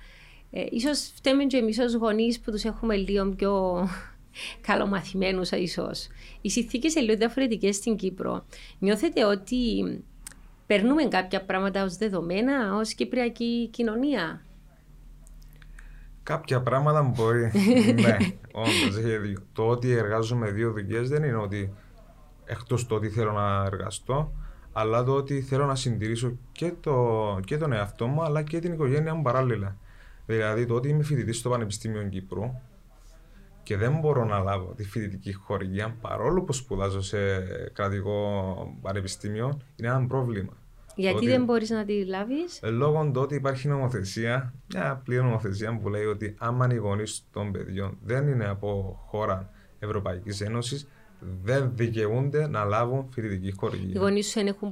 Ίσως φταίμε και εμείς ως γονείς που τους έχουμε λίγο πιο καλομαθημένους ίσως. Οι συνθήκες είναι λίγο διαφορετικές στην Κύπρο. Νιώθετε ότι περνούμε κάποια πράγματα ως δεδομένα, ως κυπριακή κοινωνία? Κάποια πράγματα μπορεί. Ναι, όντως έχει δίκιο. Το ότι εργάζομαι δύο δουλειές δεν είναι ότι εκτός το ότι θέλω να εργαστώ, αλλά το ότι θέλω να συντηρήσω και τον εαυτό μου αλλά και την οικογένειά μου παράλληλα. Δηλαδή το ότι είμαι φοιτητής στο Πανεπιστήμιο Κύπρου και δεν μπορώ να λάβω τη φοιτητική χορηγία παρόλο που σπουδάζω σε κρατικό πανεπιστήμιο είναι ένα πρόβλημα. Γιατί δεν μπορείς να τη λάβεις? Λόγω του ότι υπάρχει νομοθεσία, μια απλή νομοθεσία που λέει ότι άμα οι γονείς των παιδιών δεν είναι από χώρα Ευρωπαϊκής Ένωσης, δεν δικαιούνται να λάβουν φοιτητική χορηγία. Οι γονείς σου έχουν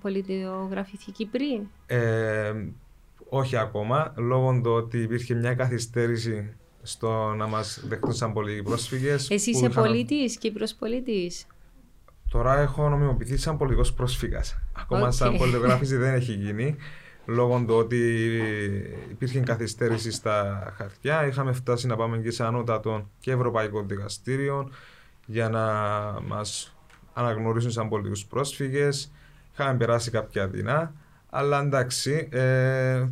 πολιτογραφηθεί Κύπροι? Όχι ακόμα, λόγω του ότι υπήρχε μια καθυστέρηση στο να μας δεχτούν σαν πολλοί πρόσφυγες. Εσύ είσαι πολίτης, Κύπρος πολίτης? Τώρα έχω νομιμοποιηθεί σαν πολιτικός πρόσφυγας. Ακόμα σαν πολιτογράφηση δεν έχει γίνει, λόγω του ότι υπήρχε καθυστέρηση στα χαρτιά. Είχαμε φτάσει να πάμε και σε ανώτατων και ευρωπαϊκών δικαστήριων για να μας αναγνωρίσουν σαν πολιτικούς πρόσφυγες. Είχαμε περάσει κάποια δεινά. Αλλά εντάξει,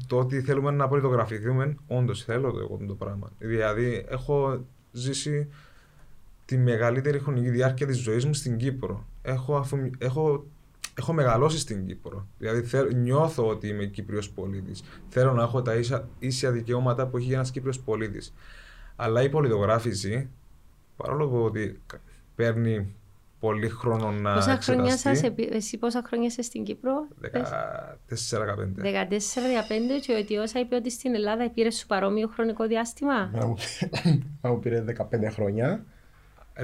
το ότι θέλουμε να πολιτογραφηθούμε, όντως θέλω εγώ το πράγμα. Δηλαδή, έχω ζήσει τη μεγαλύτερη χρονική διάρκεια της ζωής μου στην Κύπρο. Έχω μεγαλώσει στην Κύπρο. Δηλαδή, νιώθω ότι είμαι Κύπριος πολίτης. Θέλω να έχω τα ίσια δικαιώματα που έχει ένας Κύπριος πολίτης. Αλλά η πολιτογράφηση, παρόλο που ότι παίρνει πολύ χρόνο να εξεταστεί. Εσύ πόσα χρόνια είσαι στην Κύπρο? 14-15. 14-15 και ο Αιτιός είπε ότι στην Ελλάδα πήρε σου παρόμοιο χρονικό διάστημα. Μου πήρε 15 χρόνια.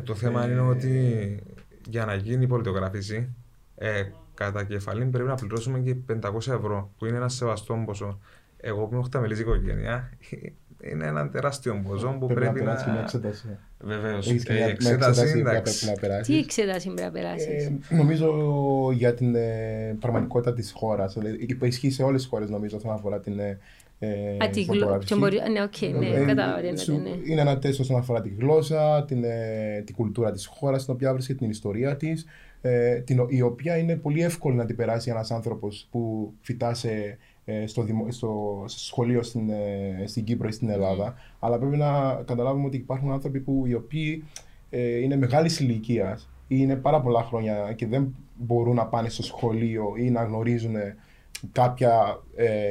Το θέμα είναι ότι για να γίνει η πολιτογράφηση κατά κεφαλή πρέπει να πληρώσουμε και 500 ευρώ που είναι ένα σεβαστό ποσό. Εγώ που έχω χταμελίζει οικογένεια είναι ένα τεράστιο ποσό που πρέπει να περάσει. Βεβαίως. Τι εξέταση πρέπει να περάσει? Νομίζω για την πραγματικότητα της χώρας. Ισχύει σε όλες τις χώρες, νομίζω, όσον αφορά την. Είναι ένα τεστ όσον αφορά τη γλώσσα, την κουλτούρα της χώρας στην οποία βρίσκεται, την ιστορία της, η οποία είναι πολύ εύκολη να την περάσει ένας άνθρωπος που φοιτά στο σχολείο στην Κύπρο ή στην Ελλάδα. Αλλά πρέπει να καταλάβουμε ότι υπάρχουν άνθρωποι οι οποίοι είναι μεγάλης ηλικίας ή είναι πάρα πολλά χρόνια και δεν μπορούν να πάνε στο σχολείο ή να γνωρίζουν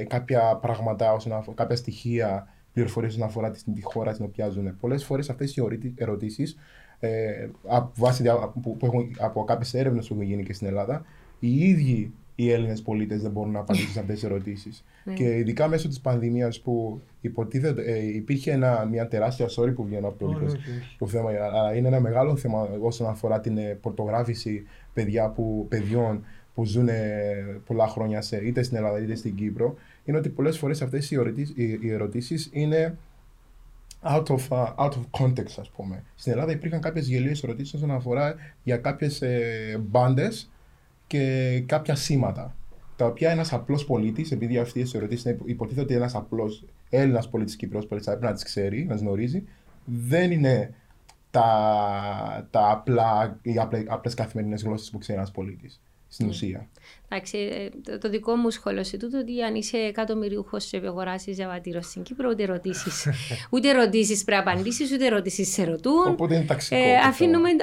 κάποια πράγματα, κάποια στοιχεία, πληροφορίες όσον αφορά τη χώρα στην οποία ζουν. Πολλές φορές αυτές οι ερωτήσεις από κάποιες έρευνες που έχουν γίνει και στην Ελλάδα, οι ίδιοι οι Έλληνες πολίτες δεν μπορούν να απαντήσουν σε αυτές τις ερωτήσεις. Και ειδικά μέσω της πανδημίας που υποτίθεται υπήρχε μια τεράστια sorry που βγαίνω από το θέμα, αλλά είναι ένα μεγάλο θέμα όσον αφορά την πορτογράφηση παιδιών που ζουν πολλά χρόνια είτε στην Ελλάδα είτε στην Κύπρο, είναι ότι πολλές φορές αυτές οι ερωτήσεις είναι out of context, ας πούμε. Στην Ελλάδα υπήρχαν κάποιες γελοίες ερωτήσεις όσον αφορά για κάποιες μπάντες και κάποια σήματα, τα οποία ένας απλός πολίτης, επειδή αυτές τις ερωτήσεις είναι υποτίθεται ότι ένας απλός Έλληνας πολίτης, Κύπρος πολίτης, πρέπει να τις ξέρει, να τις γνωρίζει, δεν είναι οι απλές καθημερινές γλώσσες που ξέρει ένας πολίτης. Στην ουσία. Εντάξει, το δικό μου σχόλιο σε τούτο ότι αν είσαι εκατομμυριούχος και αγοράσεις διαβατήριο στην Κύπρο, ούτε ερωτήσεις πρέπει να απαντήσεις, ούτε ερωτήσεις σε ρωτούν. Οπότε είναι ταξικό.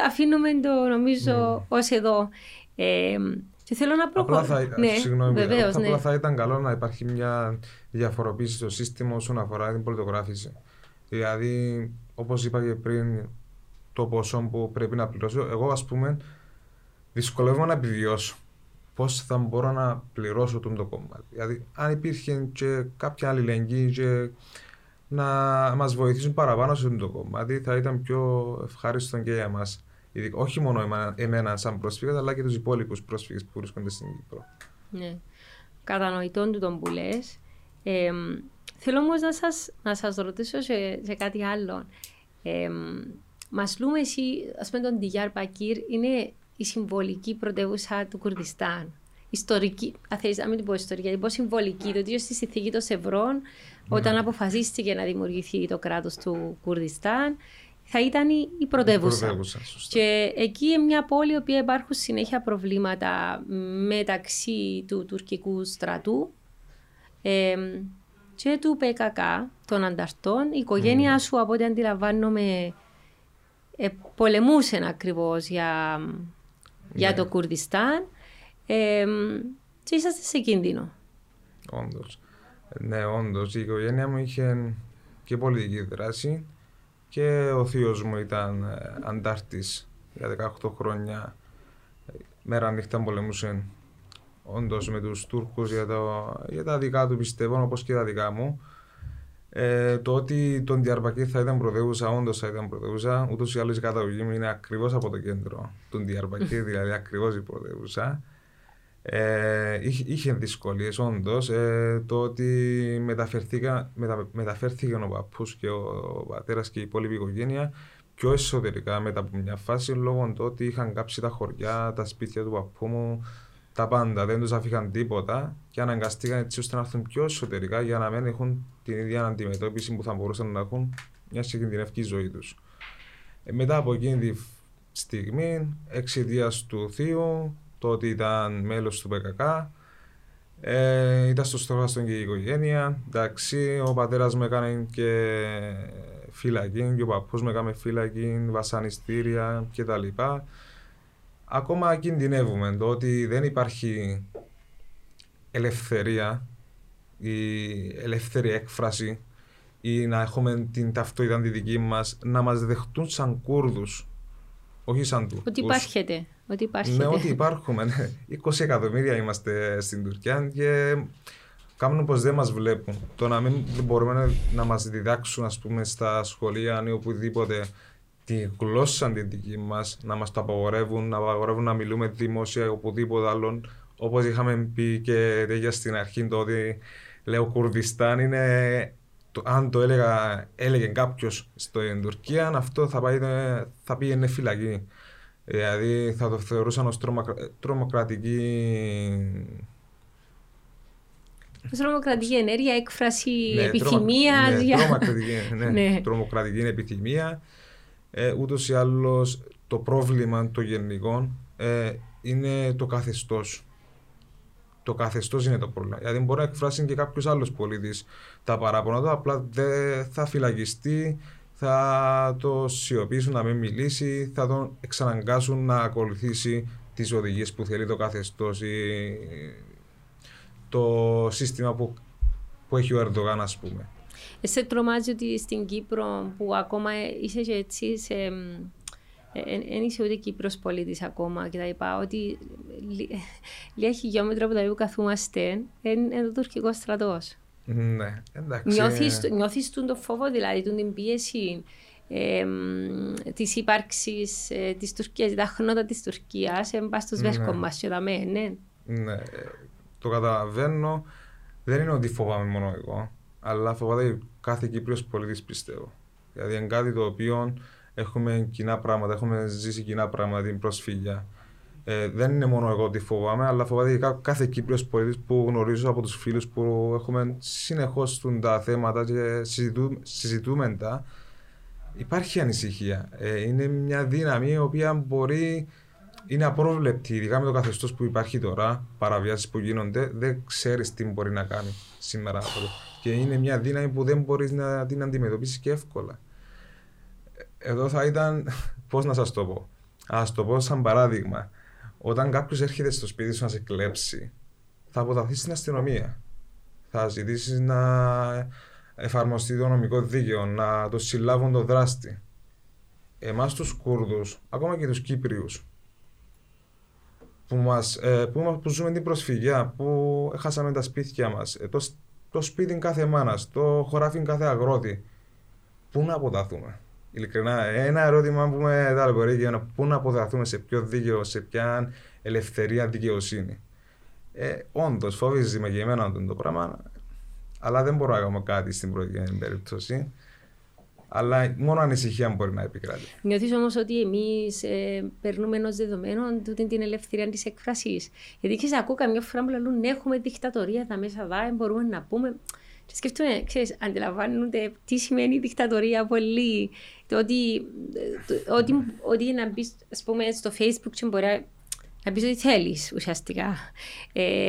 Αφήνουμε το νομίζω ως εδώ. Και θέλω να προχωρήσω. Απλά θα ήταν καλό να υπάρχει μια διαφοροποίηση στο σύστημα όσον αφορά την πορτογράφηση. Δηλαδή, όπως είπα και πριν, το ποσό που πρέπει να πληρώσω, εγώ ας πούμε. Δυσκολεύομαι να επιβιώσω. Πώς θα μπορώ να πληρώσω το κομμάτι. Δηλαδή, αν υπήρχε και κάποια αλληλεγγύη και να μας βοηθήσουν παραπάνω σε το κομμάτι, θα ήταν πιο ευχάριστο και για εμάς. Όχι μόνο εμένα σαν πρόσφυγας, αλλά και τους υπόλοιπους πρόσφυγες που βρίσκονται στην Κύπρο. Ναι. Κατανοητόν του τον που λες. Θέλω όμως να σας ρωτήσω σε κάτι άλλο. Μαζλούμ, εσύ, ας πούμε, τον Ντιγιάρμπακιρ είναι η συμβολική πρωτεύουσα του Κουρδιστάν. Ιστορική, θέλεις να μην την πω ιστορική, την πω συμβολική, το ίδιο στη συνθήκη των Σευρών, όταν αποφασίστηκε να δημιουργηθεί το κράτος του Κουρδιστάν, θα ήταν η πρωτεύουσα. Και εκεί είναι μια πόλη όπου υπάρχουν συνέχεια προβλήματα μεταξύ του τουρκικού στρατού και του ΠΚΚ των ανταρτών. Η οικογένειά σου, από ό,τι αντιλαμβάνομαι, πολεμούσε ακριβώς για το Κουρδιστάν και είσαστε σε κίνδυνο. Όντως. Ναι, όντως. Η οικογένεια μου είχε και πολιτική δράση και ο θείος μου ήταν αντάρτης για 18 χρόνια. Μέρα νύχτα πολεμούσε όντως με τους Τούρκους για τα δικά του πιστεύω, όπως και τα δικά μου. Το ότι τον Ντιγιάρμπακιρ θα ήταν πρωτεύουσα, όντως θα ήταν πρωτεύουσα, ούτως ή άλλως η καταγωγή μου είναι ακριβώς από το κέντρο του Ντιγιάρμπακιρ, δηλαδή ακριβώς η πρωτεύουσα. Είχε δυσκολίες, όντως. Το ότι μεταφέρθηκαν ο παππούς και ο πατέρας και η υπόλοιπη οικογένεια πιο εσωτερικά μετά από μια φάση, λόγω του ότι είχαν κάψει τα χωριά, τα σπίτια του παππού μου. Τα πάντα, δεν τους αφήχαν τίποτα και αναγκαστήκαν έτσι ώστε να έρθουν πιο εσωτερικά για να μην έχουν την ίδια αντιμετώπιση που θα μπορούσαν να έχουν μια συγκινδυνευτική ζωή τους. Μετά από εκείνη τη στιγμή, εξαιτίας του θείου, το ότι ήταν μέλος του ΠΚΚ, ήταν στο στόχαστον και η οικογένεια. Εντάξει, ο πατέρας μου έκανε και φυλακή και ο παππούς μου έκανε φυλακή, βασανιστήρια κτλ. Ακόμα κινδυνεύουμε το ότι δεν υπάρχει ελευθερία, η ελεύθερη έκφραση ή να έχουμε την ταυτότητα τη δική μας, να μας δεχτούν σαν Κούρδους, όχι σαν Τούρκους. Ότι υπάρχετε. Ναι, ότι υπάρχουμε. Ναι. 20 εκατομμύρια είμαστε στην Τουρκία και κάνουν πως δεν μας βλέπουν. Το να μην μπορούμε να μας διδάξουν, ας πούμε, στα σχολεία ή οπουδήποτε, τη γλώσσα την δική μας, να μας το απαγορεύουν, να μιλούμε δημόσια οπουδήποτε άλλον. Όπως είχαμε πει και για στην αρχή, το ότι λέω Κουρδιστάν είναι αν το έλεγε κάποιος στην Τουρκία, αυτό θα πήγαινε φυλακή. Δηλαδή θα το θεωρούσαν ως τρομοκρατική ενέργεια, έκφραση επιθυμίας. Τρομοκρατική επιθυμία. Ούτως ή άλλως το πρόβλημα των γενικών είναι το καθεστώς. Το καθεστώς είναι το πρόβλημα. Δηλαδή μπορεί να εκφράσει και κάποιος άλλος πολίτης τα παράπονα του, απλά δεν θα φυλακιστεί, θα το σιωπήσουν να μην μιλήσει, θα τον εξαναγκάσουν να ακολουθήσει τις οδηγίες που θέλει το καθεστώς ή το σύστημα που έχει ο Ερντογάν, ας πούμε. Σε τρομάζει ότι στην Κύπρο που ακόμα είσαι και έτσι, δεν είσαι ούτε Κύπρος πολίτης ακόμα και τα λοιπά, ότι λίγα χιλιόμετρα από τα οποία καθούμαστε είναι το τουρκικό στρατός. Ναι, εντάξει. Νιώθεις τον φόβο, δηλαδή την πίεση της ύπαρξης της Τουρκίας, τα χνότα της Τουρκίας, πας στους βέρκο μας και τα μεν, ναι. Ναι, το καταλαβαίνω. Δεν είναι ότι φοβάμαι μόνο εγώ, αλλά φοβάται κάθε Κύπριος πολίτης, πιστεύω. Δηλαδή είναι κάτι το οποίο έχουμε κοινά πράγματα, έχουμε ζήσει κοινά πράγματα, την προσφυγιά. Δεν είναι μόνο εγώ ότι φοβάμαι, αλλά φοβάται και κάθε Κύπριος πολίτης που γνωρίζω από τους φίλους που έχουμε συνεχώς τα θέματα και συζητούμε τα. Υπάρχει ανησυχία. Είναι μια δύναμη η οποία μπορεί, είναι απρόβλεπτη, ειδικά με το καθεστώς που υπάρχει τώρα, παραβιάσεις που γίνονται, δεν ξέρεις τι μπορεί να κάνει σήμερα. Και είναι μια δύναμη που δεν μπορείς να την αντιμετωπίσεις και εύκολα. Εδώ θα ήταν, πώς να σας το πω. Ας το πω σαν παράδειγμα. Όταν κάποιος έρχεται στο σπίτι σου να σε κλέψει, θα αποταθεί στην αστυνομία. Θα ζητήσεις να εφαρμοστεί το νομικό δίκαιο, να το συλλάβουν το δράστη. Εμάς τους Κούρδους, ακόμα και τους Κύπριους, που ζούμε την προσφυγιά, που έχασαμε τα σπίτια μας, το σπίτι κάθε μάνας, το χωράφι κάθε αγρότη, πού να αποταθούμε. Ειλικρινά, ένα ερώτημα που με ταλαιπωρεί και πού να αποταθούμε, σε ποιο δίκαιο, σε ποια ελευθερία, δικαιοσύνη. Όντως, φοβίζει με και εμένα το πράγμα, αλλά δεν μπορώ να κάνω κάτι στην προηγούμενη περίπτωση. Αλλά μόνο ανησυχία μπορεί να επικράτει. Νιώθεις όμως ότι εμείς περνούμε ενός δεδομένου την ελευθερία της έκφρασης. Γιατί ξέρεις, ακούω καμιά φορά που λαλούν ναι, έχουμε δικτατορία, τα μέσα δά, μπορούμε να πούμε. Και σκέφτομαι, ξέρεις, αντιλαμβάνονται τι σημαίνει δικτατορία πολύ. Το ότι να μπεις, ας πούμε, στο Facebook και μπορεί να πεις ότι θέλεις ουσιαστικά.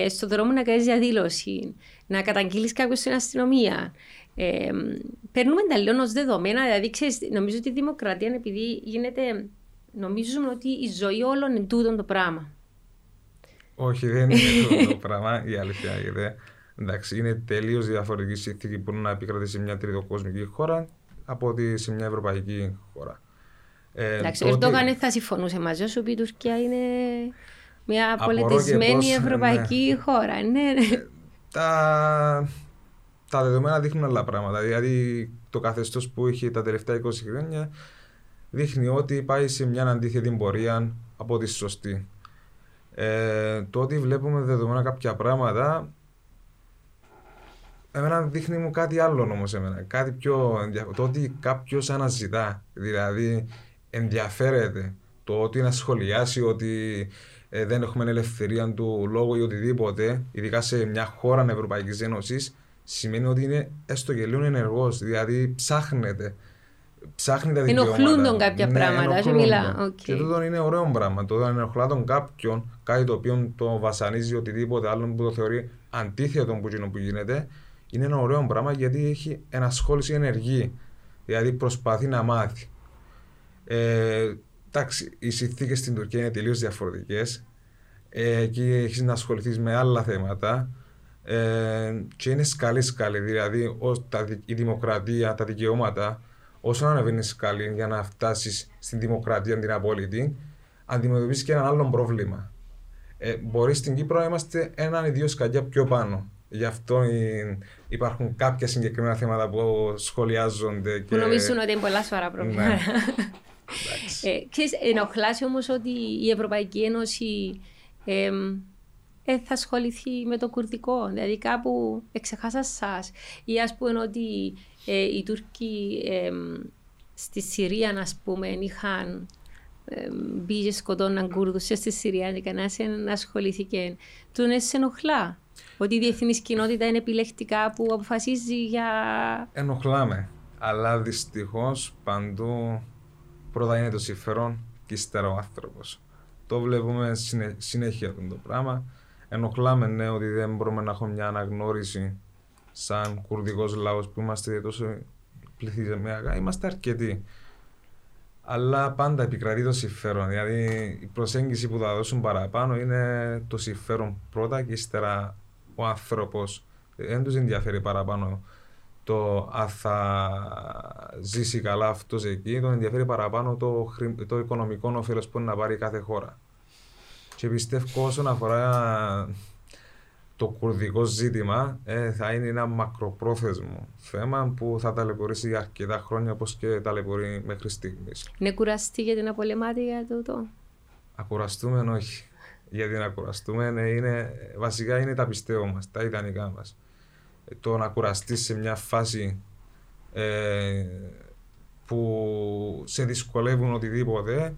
Στον δρόμο να κάνεις διαδήλωση, να καταγγείλεις κάποιον στην αστυνομία. Παίρνουμε τα λέω ως δεδομένα, δηλαδή ξέρεις, νομίζω ότι η δημοκρατία, επειδή γίνεται, νομίζουμε ότι η ζωή όλων είναι τούτο το πράγμα. Όχι, δεν είναι τούτο το πράγμα, η αλήθεια είναι. Εντάξει, είναι τελείως διαφορετική συνθήκη που να επικρατεί σε μια τριτοκοσμική χώρα από ότι σε μια ευρωπαϊκή χώρα. Εντάξει, ο Ερντογάν θα συμφωνούσε μαζί σου, η Τουρκία είναι μια πολιτισμένη ευρωπαϊκή χώρα. Τα δεδομένα δείχνουν άλλα πράγματα. Δηλαδή, το καθεστώς που είχε τα τελευταία 20 χρόνια δείχνει ότι πάει σε μια αντίθετη πορεία από τη σωστή. Το ότι βλέπουμε δεδομένα κάποια πράγματα, εμένα δείχνει μου κάτι άλλο όμως εμένα. Κάτι πιο ενδιαφέρον. Το ότι κάποιος αναζητά, δηλαδή ενδιαφέρεται, το ότι να σχολιάσει ότι δεν έχουμε ελευθερία του λόγου ή οτιδήποτε, ειδικά σε μια χώρα Ευρωπαϊκής Ένωσης, σημαίνει ότι είναι έστω και λίγο ενεργός, δηλαδή ψάχνει τα δικαιώματα. Ενοχλούν τον κάποια πράγματα, όχι μιλά. Okay. Και τούτο είναι ωραίο πράγμα. Το να ενοχλά τον κάποιον, κάτι το οποίο το βασανίζει οτιδήποτε άλλο που το θεωρεί αντίθετο που εκείνο που γίνεται, είναι ένα ωραίο πράγμα γιατί έχει ενασχόληση ενεργή. Δηλαδή προσπαθεί να μάθει. Εντάξει, οι συνθήκες στην Τουρκία είναι τελείως διαφορετικές. Εκεί έχεις να ασχοληθεί με άλλα θέματα. Και είναι σκαλή, δηλαδή η δημοκρατία, τα δικαιώματα, όσο αναβαίνει σκαλή για να φτάσεις στην δημοκρατία την απόλυτη, αντιμετωπίζεις και έναν άλλο πρόβλημα. Μπορεί στην Κύπρο να είμαστε έναν ή δύο σκαλιά πιο πάνω. Γι' αυτό υπάρχουν κάποια συγκεκριμένα θέματα που σχολιάζονται. Που νομίζουν ότι είναι πολλά σοβαρά προβλήματα. Ναι. Ξέρεις, ενοχλάσαι όμως ότι η Ευρωπαϊκή Ένωση θα ασχοληθεί με το κουρδικό, δηλαδή κάπου εξεχάσα σας, ή ας πούμε ότι Οι Τούρκοι στη Συρία, ας πούμε, είχαν μπει και σκοτώναν Κούρδους στη Συρία και κανένας δεν ασχολήθηκε. Τον σε ενοχλά ότι η διεθνής κοινότητα είναι επιλεκτικά που αποφασίζει για... Ενοχλάμε, αλλά δυστυχώς παντού πρώτα είναι το συμφέρον και ύστερα ο άνθρωπος. Το βλέπουμε συνέχεια αυτό το πράγμα. Ενοχλάμε, ναι, ότι δεν μπορούμε να έχουμε μια αναγνώριση σαν κουρδικός λαός που είμαστε τόσο πληθυσμιακά. Είμαστε αρκετοί. Αλλά πάντα επικρατεί το συμφέρον. Δηλαδή η προσέγγιση που θα δώσουν παραπάνω είναι το συμφέρον πρώτα και ύστερα ο άνθρωπος. Δεν τους ενδιαφέρει παραπάνω το αν θα ζήσει καλά αυτός εκεί. Τον ενδιαφέρει παραπάνω το οικονομικό όφελος που είναι να πάρει κάθε χώρα. Και πιστεύω όσον αφορά το κουρδικό ζήτημα, θα είναι ένα μακροπρόθεσμο θέμα που θα ταλαιπωρήσει για αρκετά χρόνια, όπως και ταλαιπωρεί μέχρι στιγμής. Ναι, κουραστεί για την απολεμάτια τούτο. Ακουραστούμε, όχι. Γιατί να κουραστούμε, βασικά είναι τα πιστεύω μας, τα ιδανικά μας. Το να κουραστεί σε μια φάση που σε δυσκολεύουν οτιδήποτε,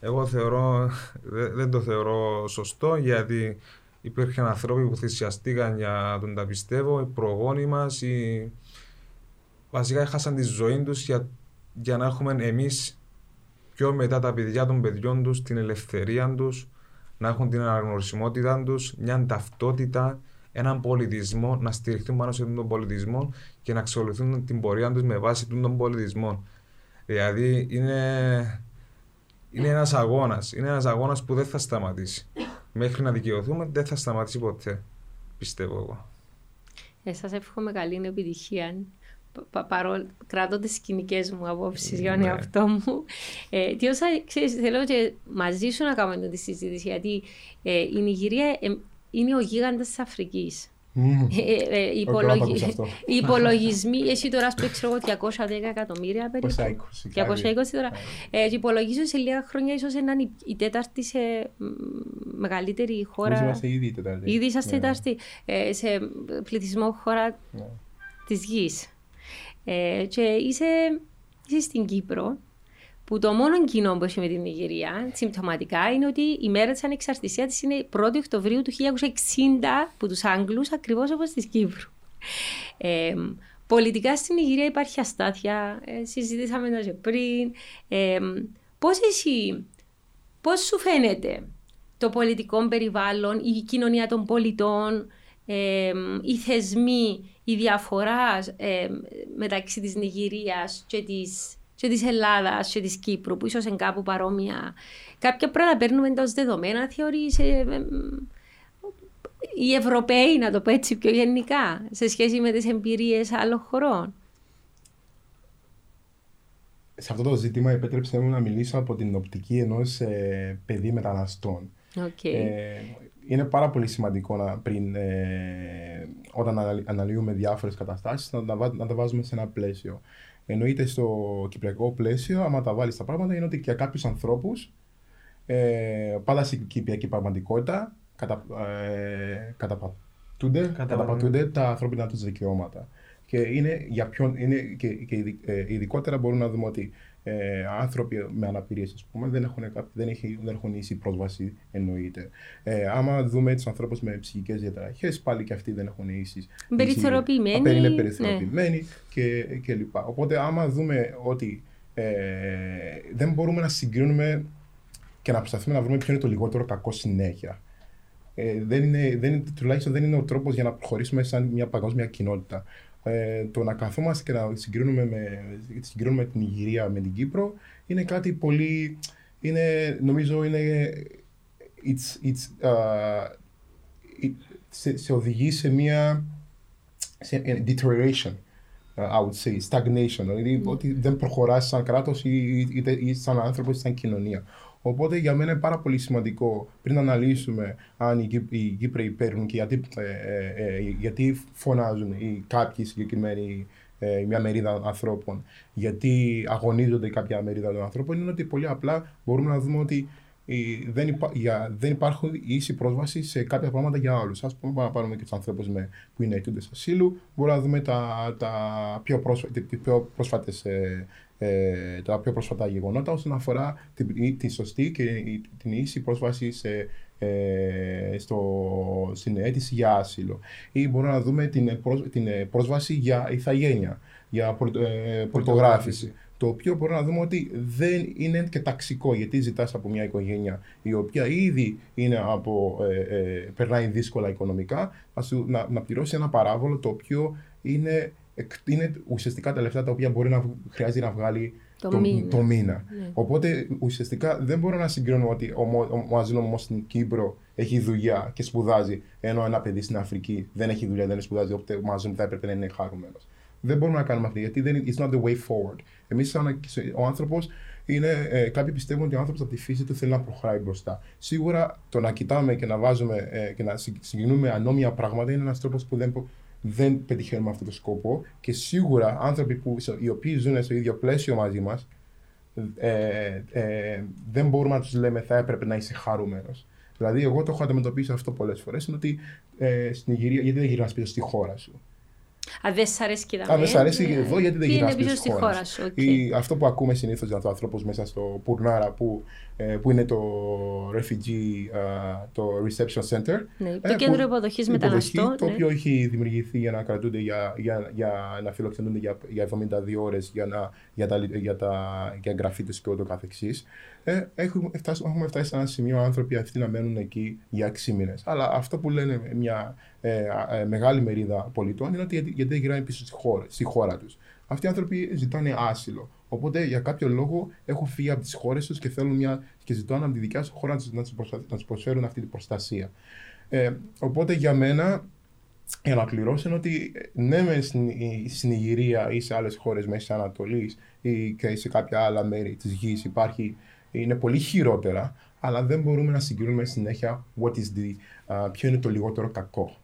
εγώ θεωρώ, δεν το θεωρώ σωστό, γιατί υπήρχαν ανθρώποι που θυσιαστήκαν για τον τα πιστεύω, οι προγόνοι μας, βασικά χάσαν τη ζωή τους για να έχουμε εμείς πιο μετά τα παιδιά των παιδιών τους, την ελευθερία τους, να έχουν την αναγνωρισιμότητα τους, μια ταυτότητα, έναν πολιτισμό, να στηριχτούν πάνω σε αυτόν τον πολιτισμό και να αξιολογηθούν την πορεία τους με βάση τον πολιτισμό. Δηλαδή είναι ένας αγώνας, που δεν θα σταματήσει. Μέχρι να δικαιωθούμε δεν θα σταματήσει ποτέ, πιστεύω εγώ. Σας εύχομαι καλή επιτυχία, κρατώ τις κοινικές μου απόψεις για τον εαυτό μου. Τι όσα ξέρεις, θέλω και μαζί σου να κάνουμε τη συζήτηση, γιατί η Νιγηρία είναι ο γίγαντας της Αφρικής. Οι υπολογισμοί, εσύ τώρα σου έξω 210 εκατομμύρια περίπου, 220 τώρα, υπολογίζω σε λίγα χρόνια ίσως έναν η τέταρτη σε μεγαλύτερη χώρα, ήδη είσαστε τέταρτη σε πληθυσμό χώρα της γης και είσαι στην Κύπρο, που το μόνο κοινό που έχει με την Νιγηρία, συμπτωματικά, είναι ότι η μέρα της ανεξαρτησίας της είναι 1η Οκτωβρίου του 1960 που τους Άγγλους, ακριβώς όπως της Κύπρου. Πολιτικά στην Νιγηρία υπάρχει αστάθεια, συζητήσαμε εδώ και πριν. Πώς σου φαίνεται το πολιτικό περιβάλλον, η κοινωνία των πολιτών, οι θεσμοί, η διαφορά μεταξύ της Νιγηρίας και της Ελλάδας και της Κύπρου, που ίσως είναι κάπου παρόμοια. Κάποια πράγματα παίρνουμε εντός δεδομένα, θεωρείς οι Ευρωπαίοι, να το πω έτσι πιο γενικά, σε σχέση με τις εμπειρίες άλλων χωρών. Σε αυτό το ζήτημα επέτρεψε μου να μιλήσω από την οπτική ενός παιδί μεταναστών. Okay. Είναι πάρα πολύ σημαντικό όταν αναλύουμε διάφορες καταστάσεις να τα βάζουμε σε ένα πλαίσιο. Εννοείται στο κυπριακό πλαίσιο, άμα τα βάλεις τα πράγματα, είναι ότι για κάποιους ανθρώπους, πάντα στην κυπριακή πραγματικότητα, καταπατούνται τα ανθρώπινα τους δικαιώματα. Και είναι για ποιον, και ειδικότερα μπορούμε να δούμε ότι άνθρωποι με αναπηρίες, ας πούμε, δεν έχουν ίση πρόσβαση, εννοείται. Άμα δούμε τους ανθρώπους με ψυχικές διαταραχές, πάλι και αυτοί δεν έχουν ίση. Είναι περιθωριοποιημένοι, ναι. και λοιπά. Οπότε, άμα δούμε ότι δεν μπορούμε να συγκρίνουμε και να προσπαθούμε να βρούμε ποιο είναι το λιγότερο κακό συνέχεια. Τουλάχιστον δεν είναι ο τρόπος για να προχωρήσουμε σαν μια παγκόσμια κοινότητα. Το να καθόμαστε και να συγκρίνουμε την Νιγηρία με την Κύπρο είναι κάτι πολύ. Νομίζω είναι. Σε οδηγεί σε μια. Deterioration, I would say, stagnation. Δηλαδή ότι δεν προχωράς σαν κράτος ή σαν άνθρωπος ή σαν κοινωνία. Οπότε για μένα είναι πάρα πολύ σημαντικό πριν αναλύσουμε αν οι Κύπροι παίρνουν και γιατί φωνάζουν κάποιοι συγκεκριμένοι, μια μερίδα ανθρώπων, γιατί αγωνίζονται κάποια μερίδα των ανθρώπων, είναι ότι πολύ απλά μπορούμε να δούμε ότι δεν υπάρχουν ίση πρόσβαση σε κάποια πράγματα για όλους. Ας πούμε, να πάρουμε και τους ανθρώπους που είναι αιτούντες ασύλου, μπορούμε να δούμε τα πιο πρόσφατα γεγονότα όσον αφορά τη σωστή και την ίση πρόσβαση στην αίτηση για άσυλο. Ή μπορούμε να δούμε την πρόσβαση για ηθαγένεια, για πορτογράφηση. Το οποίο μπορούμε να δούμε ότι δεν είναι και ταξικό, γιατί ζητάς από μια οικογένεια η οποία ήδη είναι περνάει δύσκολα οικονομικά να πληρώσει ένα παράβολο το οποίο είναι ουσιαστικά τα λεφτά τα οποία μπορεί να χρειάζεται να βγάλει το μήνα. Ναι. Οπότε ουσιαστικά δεν μπορώ να συγκρίνω ότι ο Μαζλούμ όμως στην Κύπρο έχει δουλειά και σπουδάζει, ενώ ένα παιδί στην Αφρική δεν έχει δουλειά, δεν σπουδάζει, οπότε ο Μαζλούμ θα έπρεπε να είναι χαρούμενος. Δεν μπορούμε να κάνουμε αυτό, γιατί it's not the way forward. Εμείς, ο άνθρωπος, κάποιοι πιστεύουν ότι ο άνθρωπος από τη φύση του θέλει να προχωράει μπροστά. Σίγουρα το να κοιτάμε και να βάζουμε και να συγκινούμε ανώμια πράγματα είναι ένας τρόπος που δεν πετυχαίνουμε αυτόν τον σκοπό, και σίγουρα άνθρωποι οι οποίοι ζουν στο ίδιο πλαίσιο μαζί μας, δεν μπορούμε να τους λέμε θα έπρεπε να είσαι χαρούμενος. Δηλαδή, εγώ το έχω αντιμετωπίσει αυτό πολλές φορές, είναι ότι στην Ιγυρία, γιατί δεν γυρνάς πίσω στη χώρα σου. Αν δεν σ' αρέσει και εδώ, γιατί δεν γυρνάς πίσω στη χώρα σου. Okay. Αυτό που ακούμε συνήθως για τους ανθρώπους μέσα στο Πουρνάρα, που είναι το Refugee, το Reception Center. Ναι, το κέντρο υποδοχής μεταναστών. Το οποίο έχει δημιουργηθεί για να κρατούνται, για να φιλοξενούνται για 72 ώρες, για εγγραφή τους και ούτω καθεξής. Έχουμε φτάσει σε ένα σημείο άνθρωποι αυτοί να μένουν εκεί για 6 μήνες. Αλλά αυτό που λένε μια μεγάλη μερίδα πολιτών είναι ότι γιατί δεν γυρνάνε πίσω στη χώρα τους. Αυτοί οι άνθρωποι ζητάνε άσυλο. Οπότε για κάποιο λόγο έχουν φύγει από τις χώρες τους και ζητάνε από τη δικιά τους χώρα να τους προσφέρουν αυτή την προστασία. Οπότε για μένα, για να κληρώσω, είναι ότι ναι, μεν στην Ιγυρία ή σε άλλες χώρες Μέσης Ανατολής ή και σε κάποια άλλα μέρη της γης είναι πολύ χειρότερα, αλλά δεν μπορούμε να συγκρίνουμε συνέχεια ποιο είναι το λιγότερο κακό.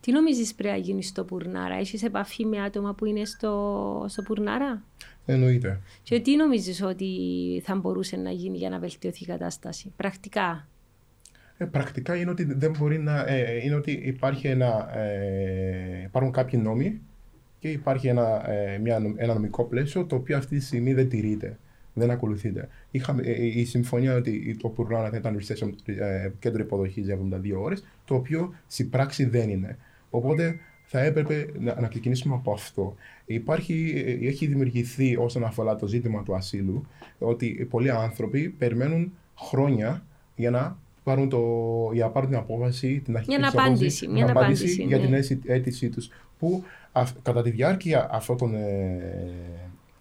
Τι νομίζεις πρέπει να γίνει στο Πουρνάρα, έχεις επαφή με άτομα που είναι στο Πουρνάρα? Εννοείται. Και τι νομίζεις ότι θα μπορούσε να γίνει για να βελτιωθεί η κατάσταση πρακτικά? Πρακτικά είναι ότι, είναι ότι υπάρχουν κάποιοι νόμοι και υπάρχει ένα νομικό πλαίσιο το οποίο αυτή τη στιγμή δεν τηρείται. Δεν ακολουθείται. Η συμφωνία ότι το Πουρνάρα θα ήταν κέντρο υποδοχής για 72 ώρες, το οποίο στην πράξη δεν είναι. Οπότε θα έπρεπε να ξεκινήσουμε από αυτό. Έχει δημιουργηθεί όσον αφορά το ζήτημα του ασύλου, ότι πολλοί άνθρωποι περιμένουν χρόνια για να πάρουν την απόφαση, την αρχική απάντηση για την αίτησή τους. Που κατά τη διάρκεια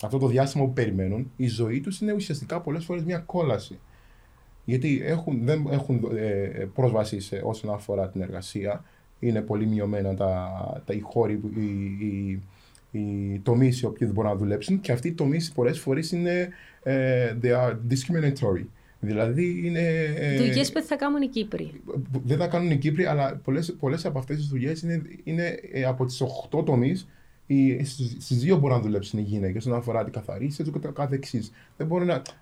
αυτό το διάστημα που περιμένουν, η ζωή τους είναι ουσιαστικά πολλές φορές μια κόλαση. Γιατί δεν έχουν πρόσβαση όσον αφορά την εργασία, είναι πολύ μειωμένα οι χώροι, οι τομείς οι οποίοι δεν μπορούν να δουλέψουν, και αυτοί οι τομείς πολλές φορές είναι they are discriminatory. Δηλαδή είναι. Δουλειές που θα κάνουν οι Κύπροι. Δεν θα κάνουν οι Κύπροι, αλλά πολλές από αυτές τις δουλειές είναι από τις 8 τομείς. Στις 2 μπορούν να δουλέψουν οι γυναίκες όσον αφορά την καθαρίστρια και το καθεξής.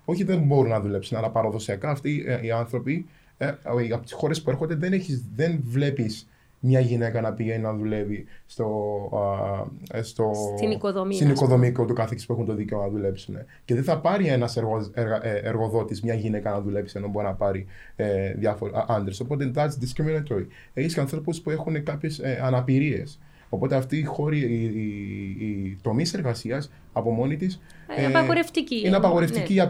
Όχι, δεν μπορούν να δουλέψουν, αλλά παραδοσιακά αυτοί οι άνθρωποι από τις χώρες που έρχονται δεν βλέπεις μια γυναίκα να πηγαίνει να δουλεύει στην οικοδομή και ούτω καθεξής, που έχουν το δίκαιο να δουλέψουν. Και δεν θα πάρει ένας εργοδότης μια γυναίκα να δουλέψει, ενώ μπορεί να πάρει διάφορους άντρες. Οπότε that's discriminatory. Έχεις και ανθρώπους που έχουν κάποιες αναπηρίες. Οπότε αυτοί οι χώροι, οι τομείς εργασίας από μόνοι της είναι απαγορευτικοί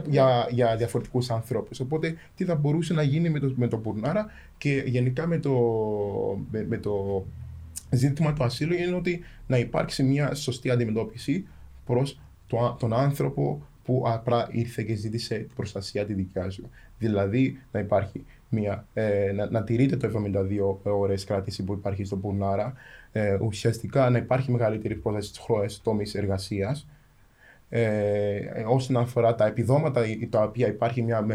για διαφορετικούς ανθρώπους. Οπότε τι θα μπορούσε να γίνει με το Πουρνάρα και γενικά με το ζήτημα του ασύλου, είναι ότι να υπάρξει μια σωστή αντιμετώπιση προς τον άνθρωπο που απλά ήρθε και ζήτησε την προστασία τη δικιά σου. Δηλαδή να υπάρχει να τηρείται το 72 ώρες κράτηση που υπάρχει στο Πουρνάρα, ουσιαστικά να υπάρχει μεγαλύτερη πρόσβαση στις χώρες τομείς εργασίας, όσον αφορά τα επιδόματα, τα οποία υπάρχει μια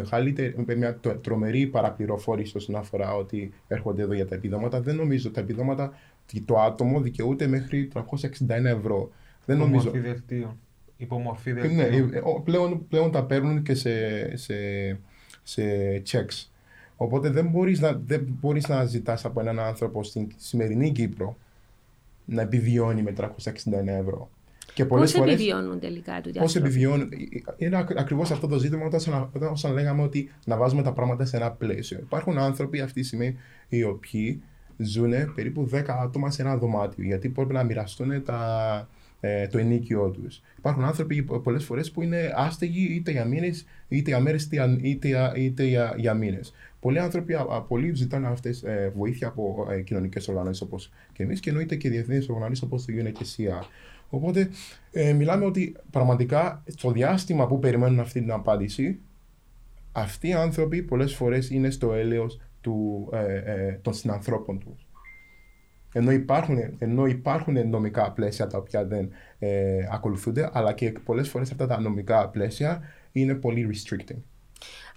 τρομερή παραπληροφόρηση όσον αφορά ότι έρχονται εδώ για τα επιδόματα. Δεν νομίζω ότι τα επιδόματα, το άτομο δικαιούται μέχρι 361 ευρώ. Δεν νομίζω. Υπομορφή δελτίου. Ναι, πλέον τα παίρνουν και σε σε checks. Οπότε δεν μπορείς να ζητάς από έναν άνθρωπο στην σημερινή Κύπρο να επιβιώνει με 360 ευρώ. Πώς επιβιώνουν τελικά τούτοι άνθρωποι? Είναι ακριβώς αυτό το ζήτημα όταν λέγαμε ότι να βάζουμε τα πράγματα σε ένα πλαίσιο. Υπάρχουν άνθρωποι αυτή τη στιγμή οι οποίοι ζουν περίπου 10 άτομα σε ένα δωμάτιο, γιατί πρέπει να μοιραστούν το ενοίκιο τους. Υπάρχουν άνθρωποι πολλές φορές που είναι άστεγοι είτε για μήνες είτε για μέρες είτε για μήνες. Πολλοί ζητάνε βοήθεια από κοινωνικές οργανώσεις όπως και εμείς, και εννοείται και διεθνείς οργανώσεις όπως το UNHCR. Οπότε μιλάμε ότι πραγματικά στο διάστημα που περιμένουν αυτή την απάντηση, αυτοί οι άνθρωποι πολλές φορές είναι στο έλεος των συνανθρώπων τους. Ενώ υπάρχουν νομικά πλαίσια τα οποία δεν ακολουθούνται, αλλά και πολλές φορές αυτά τα νομικά πλαίσια είναι πολύ restricting.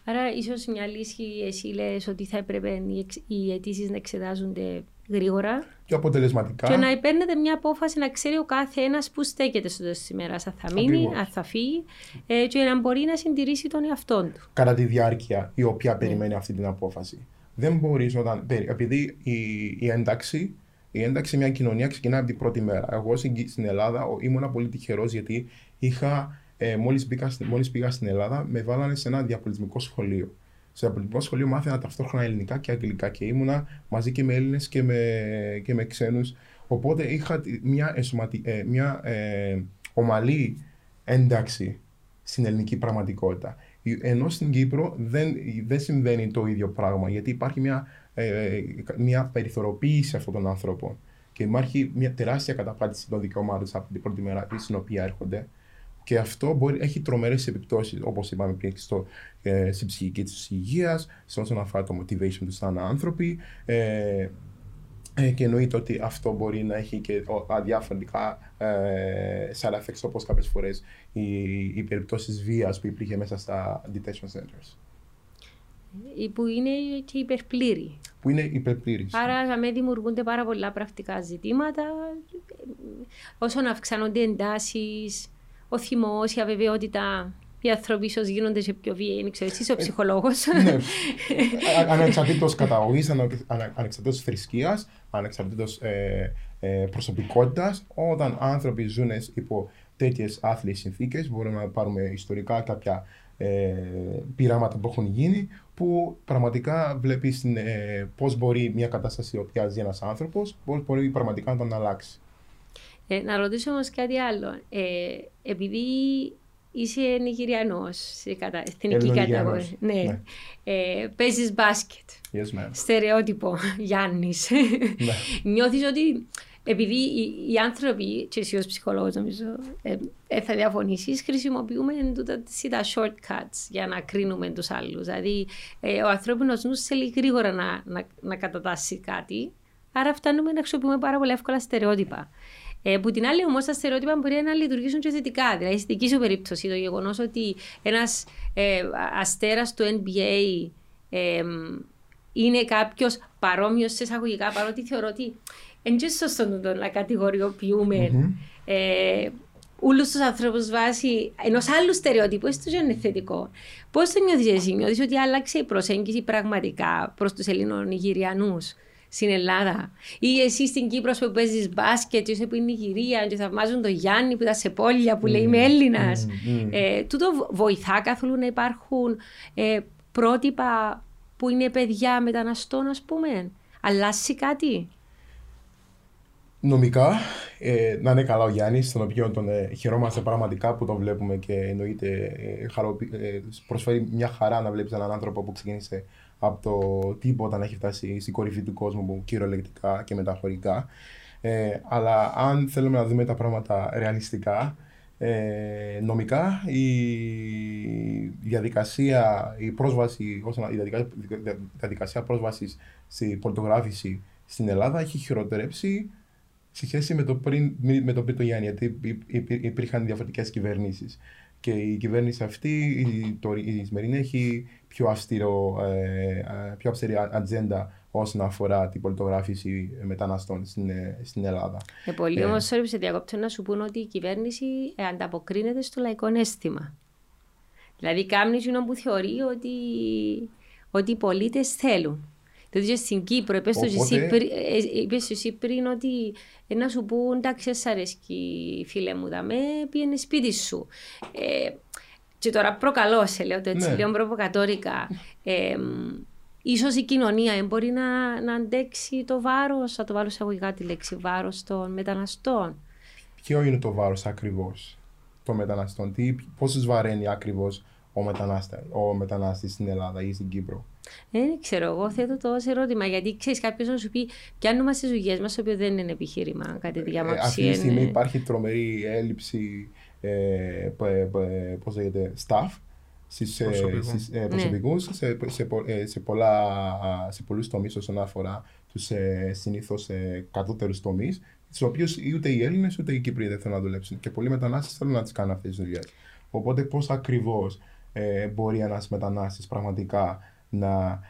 Άρα ίσως μια λύση, εσύ λες ότι θα έπρεπε οι αιτήσεις να εξετάζονται γρήγορα και αποτελεσματικά. Και να παίρνετε μια απόφαση να ξέρει ο κάθε ένας που στέκεται στο τέλος της ημέρας, αν θα μείνει, αν θα φύγει, και να μπορεί να συντηρήσει τον εαυτό του κατά τη διάρκεια η οποία περιμένει αυτή την απόφαση. Δεν μπορείς όταν. Επειδή η ένταξη σε μια κοινωνία ξεκινάει από την πρώτη μέρα. Εγώ στην Ελλάδα ήμουν πολύ τυχερός, γιατί είχα. Μόλις πήγα στην Ελλάδα, με βάλανε σε ένα διαπολιτισμικό σχολείο. Στο διαπολιτισμικό σχολείο μάθαινα ταυτόχρονα ελληνικά και αγγλικά και ήμουνα μαζί και με Έλληνες και με ξένους. Οπότε είχα μια ομαλή ένταξη στην ελληνική πραγματικότητα. Ενώ στην Κύπρο δεν συμβαίνει το ίδιο πράγμα, γιατί υπάρχει μια περιθωριοποίηση αυτών των ανθρώπων και υπάρχει μια τεράστια καταπάτηση των δικαιωμάτων από την πρώτη μέρα στην οποία έρχονται. Και αυτό έχει τρομερές επιπτώσεις, όπως είπαμε πριν, στην ψυχική της υγείας, σε όσον αφορά το motivation του σαν άνθρωποι. Και εννοείται ότι αυτό μπορεί να έχει και αδιάφορα side effects, όπως κάποιες φορές οι περιπτώσεις βίας που υπήρχε μέσα στα detention centers. Που είναι και υπερπλήρη. Άρα, αμέσως δημιουργούνται πάρα πολλά πρακτικά ζητήματα, όσο να αυξάνονται εντάσεις, ο θυμός, η αβεβαιότητα, οι άνθρωποι ίσως γίνονται σε πιο βίαιοι, δεν ξέρω, εσύ είσαι ο ψυχολόγος. Ναι, ανεξαρτήτως καταγωγής, ανεξαρτήτως θρησκείας, ανεξαρτήτως προσωπικότητας, όταν άνθρωποι ζουν υπό τέτοιες άθλιες συνθήκες, μπορούμε να πάρουμε ιστορικά κάποια πειράματα που έχουν γίνει, που πραγματικά βλέπεις πώς μπορεί μια κατάσταση η οποία ζει ένας άνθρωπος, πώς μπορεί πραγματικά να τον αλλάξει. Να ρωτήσω όμως κάτι άλλο. Επειδή είσαι Νιγηριανός, εθνική καταγωγή, ναι. Παίζεις μπάσκετ. Yes, ma'am. Στερεότυπο, Γιάννης. Ναι. Νιώθεις ότι επειδή οι άνθρωποι, και εσύ ως ψυχολόγος νομίζω, θα διαφωνήσεις, χρησιμοποιούμε τα shortcuts για να κρίνουμε τους άλλους. Δηλαδή, ο ανθρώπινος νους θέλει γρήγορα να κατατάσσει κάτι, άρα φτάνουμε να χρησιμοποιούμε πάρα πολύ εύκολα στερεότυπα. Που την άλλη όμως τα στερεότυπα μπορεί να λειτουργήσουν και θετικά. Δηλαδή, στη δική σου περίπτωση, το γεγονός ότι ένας αστέρας του NBA είναι κάποιος παρόμοιος σε εισαγωγικά, παρότι θεωρώ ότι εν και σωστό να κατηγοριοποιούμε όλους τους ανθρώπους βάσει ενός άλλου στερεότυπου, έστω και είναι θετικό. Πώς το νιώθεις εσύ? Νιώθεις ότι άλλαξε η προσέγγιση πραγματικά προς τους Ελληνονιγηριανούς στην Ελλάδα? Ή εσύ στην Κύπρο που παίζεις μπάσκετ, και είσαι που είναι Νιγηρία, και θαυμάζουν τον Γιάννη που ήταν σε πόλια που λέει είμαι Έλληνας. Τούτο βοηθά καθόλου να υπάρχουν πρότυπα που είναι παιδιά μεταναστών, ας πούμε? Αλλάζει κάτι? Νομικά, να είναι καλά ο Γιάννης, στον οποίο τον χαιρόμαστε πραγματικά που τον βλέπουμε, και εννοείται προσφέρει μια χαρά να βλέπεις έναν άνθρωπο που ξεκίνησε από το τίποτα να έχει φτάσει στην κορυφή του κόσμου, που κυριολεκτικά και μεταφορικά. Αλλά αν θέλουμε να δούμε τα πράγματα ρεαλιστικά, νομικά η διαδικασία πρόσβασης στην πορτογράφηση στην Ελλάδα έχει χειροτερέψει σε σχέση με το πριν το Γιάννη, γιατί υπήρχαν διαφορετικές κυβερνήσεις. Και η κυβέρνηση αυτή, η σημερινή, έχει πιο αυστηρή ατζέντα όσον αφορά την πολιτογράφηση μεταναστών στην Ελλάδα. Πολλοί όμως σε διακόπτω να σου πούν ότι η κυβέρνηση ανταποκρίνεται στο λαϊκό αίσθημα. Δηλαδή κάμνης είναι που θεωρεί ότι οι πολίτες θέλουν. Δηλαδή στην Κύπρο, είπες εσύ πριν ότι να σου πούν εντάξει σ' αρέσκει φίλε μου δαμέ, πήγαινε σπίτι σου. Και τώρα προκαλώ σε λέω το έτσι, ναι. Λέω προβοκατόρικα. Ίσως η κοινωνία μπορεί να αντέξει το βάρος, θα το βάλω σε αγωγικά τη λέξη, βάρος των μεταναστών. Ποιο είναι το βάρος ακριβώς των μεταναστών, πόσους βαραίνει ακριβώς ο μετανάστης στην Ελλάδα ή στην Κύπρο? Δεν ξέρω, εγώ θέτω το σε ερώτημα, γιατί ξέρεις κάποιος να σου πει πιάνουμε στις δουλειές μας, το οποίο δεν είναι επιχείρημα κατά τη διαμαξία. Αυτή τη στιγμή υπάρχει τρομερή έλλειψη staff στις προσωπικούς, σε πολλούς τομείς όσον αφορά τους συνήθως κατώτερους τομείς, στους οποίους ούτε οι Έλληνες ούτε οι Κύπροι δεν θέλουν να δουλέψουν και πολλοί μετανάστες θέλουν να τις κάνουν αυτές τις δουλειές. Οπότε πώς ακριβώς μπορεί ένας μετανάστης πραγματικά να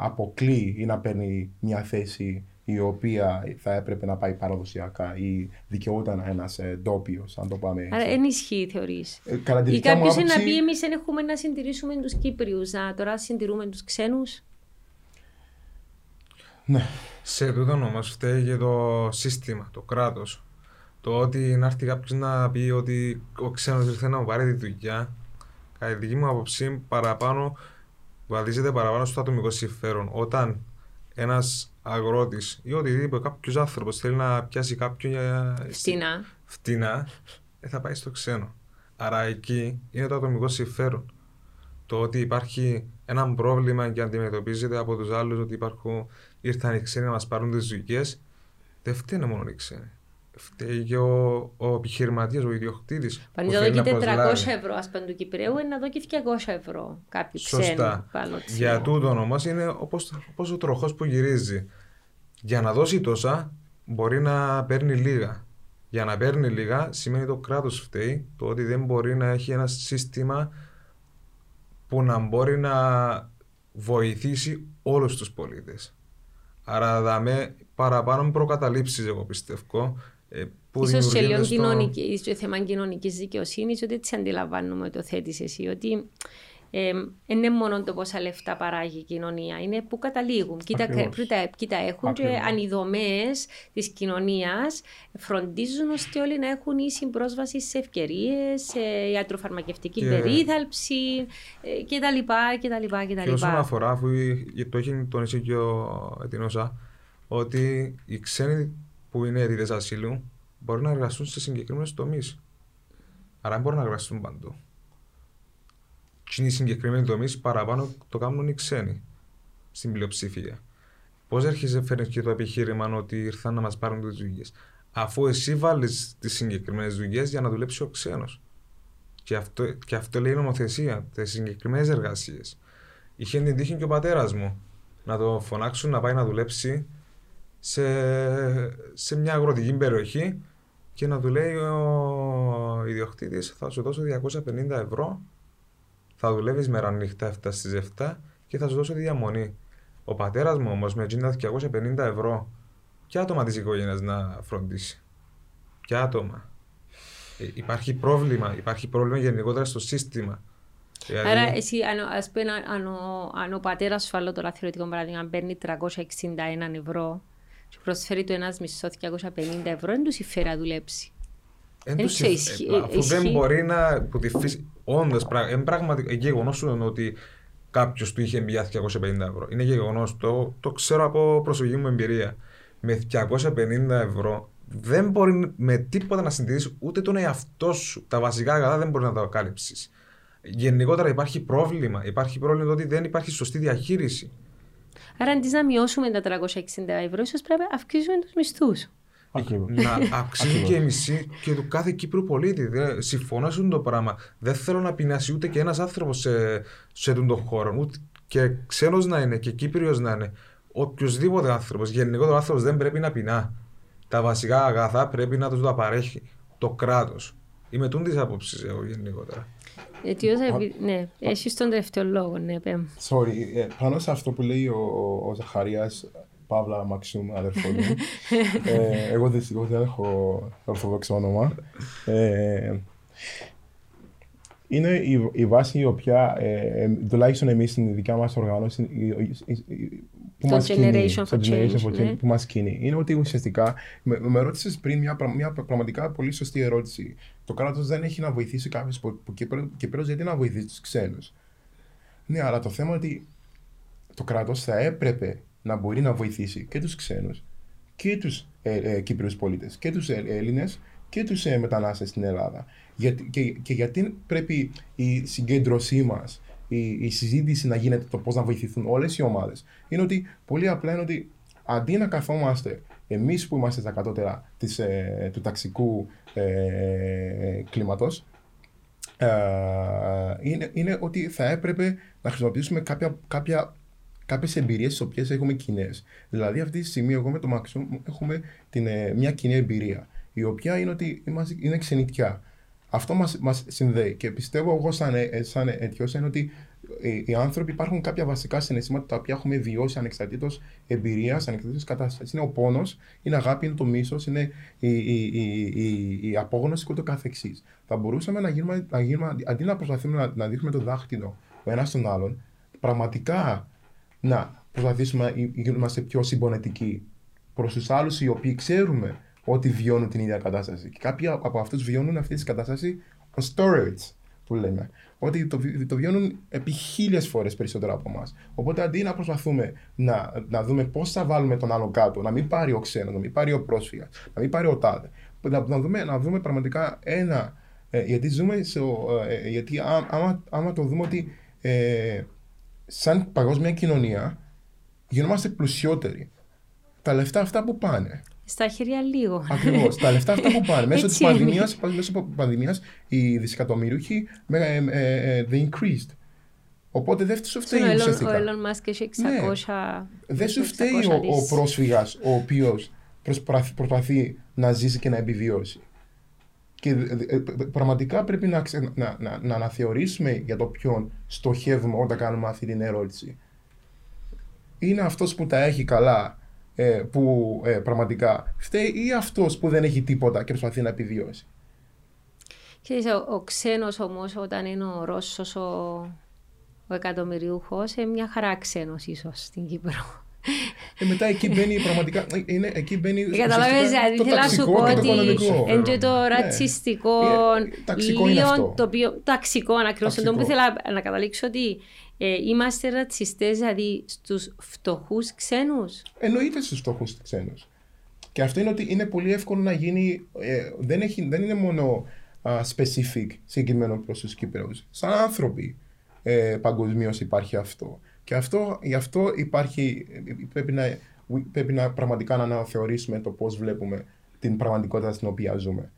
αποκλεί ή να παίρνει μια θέση η οποία θα έπρεπε να πάει παραδοσιακά ή δικαιόταν ένας ντόπιος, αν το πάμε έτσι. Άρα ενισχύει, θεωρείς. Ή κάποιος να πει εμείς δεν έχουμε να συντηρήσουμε τους Κύπριους, να τώρα συντηρούμε τους ξένους. Ναι. Σε τούτο όμως φταίει και το σύστημα, το κράτος. Το ότι να έρθει κάποιος να πει ότι ο ξένος ήρθε να μου πάρει τη δουλειά, κατά τη δική μου άποψη, βαδίζεται παραπάνω στο ατομικό συμφέρον. Όταν ένας αγρότης ή οτιδήποτε, κάποιος άνθρωπος θέλει να πιάσει κάποιον για φτηνά, θα πάει στο ξένο. Άρα εκεί είναι το ατομικό συμφέρον. Το ότι υπάρχει ένα πρόβλημα και αντιμετωπίζεται από τους άλλους, ότι ήρθαν οι ξένοι να μας πάρουν τις δουλειές, δεν φταίνε μόνο οι ξένοι. Φταίει και ο επιχειρηματίας, ο ιδιοκτήτης. Πάνε να δω και 400 ευρώ, ας πάνε του Κυπρέου, να δω και 200 ευρώ κάποιοι ξένοι πάνω. Για τούτον όμως είναι όπως ο τροχός που γυρίζει. Για να δώσει τόσα, μπορεί να παίρνει λίγα. Για να παίρνει λίγα, σημαίνει το κράτος φταίει, το ότι δεν μπορεί να έχει ένα σύστημα που να μπορεί να βοηθήσει όλους τους πολίτες. Άρα δάμε παραπάνω με προκαταλήψεις, εγώ πιστεύω. Ίσως σε λίγο θέμα κοινωνικής δικαιοσύνης, ότι έτσι αντιλαμβάνουμε το θέτεις εσύ, ότι δεν είναι μόνο το πόσα λεφτά παράγει η κοινωνία, είναι που καταλήγουν. Κοίτα, έχουν και αν οι δομές της κοινωνίας φροντίζουν ώστε όλοι να έχουν ίση πρόσβαση σε ευκαιρίες, σε ιατροφαρμακευτική περίθαλψη κτλ. Και όσον αφορά, αφού το έχει τονίσει και ο Ετινόσα, ότι οι ξένοι που είναι αιτητές ασύλου μπορούν να εργαστούν σε συγκεκριμένους τομείς. Άρα δεν μπορούν να εργαστούν παντού. Και οι συγκεκριμένοι τομείς παραπάνω το κάνουν οι ξένοι στην πλειοψηφία. Πώς έρχεσαι φέρνεις και το επιχείρημα ότι ήρθαν να μας πάρουν τις δουλειές, αφού εσύ βάλεις τις συγκεκριμένες δουλειές για να δουλέψει ο ξένος. Και αυτό λέει η νομοθεσία, τις συγκεκριμένες εργασίες. Είχε την τύχη και ο πατέρας μου να το φωνάξουν να πάει να δουλέψει σε μια αγροτική περιοχή και να του λέει ο ιδιοκτήτης θα σου δώσω 250 ευρώ, θα δουλεύεις μέρα νύχτα 7 στις 7 και θα σου δώσω διαμονή. Ο πατέρας μου όμως με εκείνα 250 ευρώ ποια άτομα της οικογένειας να φροντίσει, ποια άτομα. Υπάρχει πρόβλημα γενικότερα στο σύστημα. Δηλαδή... Άρα, εσύ, ας πούμε, αν ο πατέρας σου, άλλο τώρα θεωρητικό παράδειγμα, αν παίρνει 361 ευρώ και προσφέρει του ένας μισθό 250 ευρώ, δεν του συμφέρει να δουλέψει. Αφού δεν μπορεί να... Όντως, είναι γεγονός ότι κάποιος του είχε μπει 250 ευρώ. Είναι γεγονός, το ξέρω από προσωπική μου εμπειρία. Με 250 ευρώ δεν μπορεί με τίποτα να συντηρήσεις ούτε τον εαυτό σου. Τα βασικά αγαθά δεν μπορεί να τα κάλυψεις. Γενικότερα υπάρχει πρόβλημα. Υπάρχει πρόβλημα ότι δεν υπάρχει σωστή διαχείριση. Άρα αντί να μειώσουμε τα 360 ευρώ, ίσως πρέπει να αυξήσουμε τους μισθούς. Να αυξήσουν και οι μισθοί και του κάθε Κύπρου πολίτη. Συμφωνώ σε το πράγμα. Δεν θέλω να πεινάσει ούτε και ένας άνθρωπος σε τον χώρο. Ούτε και ξένος να είναι και Κύπριος να είναι. Οποιοδήποτε άνθρωπος. Γενικότερα ο άνθρωπος δεν πρέπει να πεινά. Τα βασικά αγαθά πρέπει να του τα παρέχει το κράτος. Είμαι τούν της άποψης εγώ γενικότερα. Ναι, εσύ στον τελευταίο λόγο, ναι, πέμπω. Sorry, πάνω σε αυτό που λέει ο Ζαχαρίας, Παύλα Μαξούμ, αδερφό μου, εγώ δυστυχώς δεν έχω ορθοδόξο όνομα. Είναι η βάση η οποία, τουλάχιστον εμείς στην δικιά μας οργάνωση, που μας κινεί, είναι ότι ουσιαστικά, με ρώτησες πριν μια πραγματικά πολύ σωστή ερώτηση. Το κράτος δεν έχει να βοηθήσει κάποιους που Κύπρος, γιατί να βοηθήσει τους ξένους. Ναι, αλλά το θέμα είναι ότι το κράτος θα έπρεπε να μπορεί να βοηθήσει και τους ξένους και τους Κύπριους πολίτες και τους Έλληνες και τους μετανάστες στην Ελλάδα. Και γιατί πρέπει η συγκέντρωσή μας, η συζήτηση να γίνεται το πώς να βοηθηθούν όλες οι ομάδες, είναι ότι πολύ απλά είναι ότι αντί να καθόμαστε εμείς που είμαστε στα κατώτερα του ταξικού κλίματος, είναι ότι θα έπρεπε να χρησιμοποιήσουμε κάποιες εμπειρίες τις οποίες έχουμε κοινές. Δηλαδή αυτή τη στιγμή εγώ με το Μαξούμ έχουμε μια κοινή εμπειρία, η οποία είναι ότι είναι ξενιτιά. Αυτό μας συνδέει και πιστεύω εγώ σαν αιτιός είναι ότι οι άνθρωποι υπάρχουν κάποια βασικά συναισθήματα τα οποία έχουμε βιώσει ανεξαρτήτως εμπειρίας, ανεξαρτήτως κατάστασης. Είναι ο πόνος, είναι αγάπη, είναι το μίσος, είναι η απόγνωση και το καθεξής. Θα μπορούσαμε να γίνουμε αντί να προσπαθούμε να δείχνουμε το δάχτυλο ο ένας τον άλλον, πραγματικά να προσπαθήσουμε να είμαστε πιο συμπονετικοί προς τους άλλους οι οποίοι ξέρουμε ότι βιώνουν την ίδια κατάσταση. Και κάποιοι από αυτούς βιώνουν αυτή τη κατάσταση on steroids, που λέμε. Ότι το βιώνουν επί χίλιες φορές περισσότερο από εμάς. Οπότε αντί να προσπαθούμε να δούμε πώς θα βάλουμε τον άλλο κάτω, να μην πάρει ο ξένος, να μην πάρει ο πρόσφυγας, να μην πάρει ο τάδε, να δούμε πραγματικά ένα. Γιατί ζούμε γιατί άμα το δούμε ότι σαν παγκόσμια κοινωνία γινόμαστε πλουσιότεροι. Τα λεφτά αυτά που πάνε. Στα χέρια λίγο. Ακριβώς. Τα λεφτά αυτά που πάνε. Μέσω της πανδημίας, οι δισεκατομμυρίουχοι they increased. Οπότε δεν σου φταίει ουσιαστικά. Ο Elon Musk έχει 600... Δεν σου φταίει ο πρόσφυγας, ο οποίος προσπαθεί να ζήσει και να επιβιώσει. Και πραγματικά πρέπει να αναθεωρήσουμε για το ποιον στοχεύουμε όταν κάνουμε αυτή την ερώτηση. Είναι αυτός που τα έχει καλά, που πραγματικά φταίει, ή αυτός που δεν έχει τίποτα και προσπαθεί να επιβιώσει. Ξέρεις, ο ξένος όμως, όταν είναι ο Ρώσος ο εκατομμυριούχος, είναι μια χαρά ξένος ίσως στην Κύπρο. Μετά εκεί μπαίνει πραγματικά. Καταλαβαίνεις, δηλαδή θέλω να σου πω ότι είναι το ρατσιστικό. Ταξικό είναι αυτό. Ταξικό, ακριβώς. Τον που ήθελα να καταλήξω ότι είμαστε ρατσιστές, δηλαδή στους φτωχούς ξένους. Εννοείται στους φτωχούς ξένους. Και αυτό είναι ότι είναι πολύ εύκολο να γίνει. Δεν είναι μόνο specific συγκεκριμένο προς τους Κύπρους. Σαν άνθρωποι παγκοσμίως υπάρχει αυτό. Και γι' αυτό πρέπει να πραγματικά να αναθεωρήσουμε το πώς βλέπουμε την πραγματικότητα στην οποία ζούμε.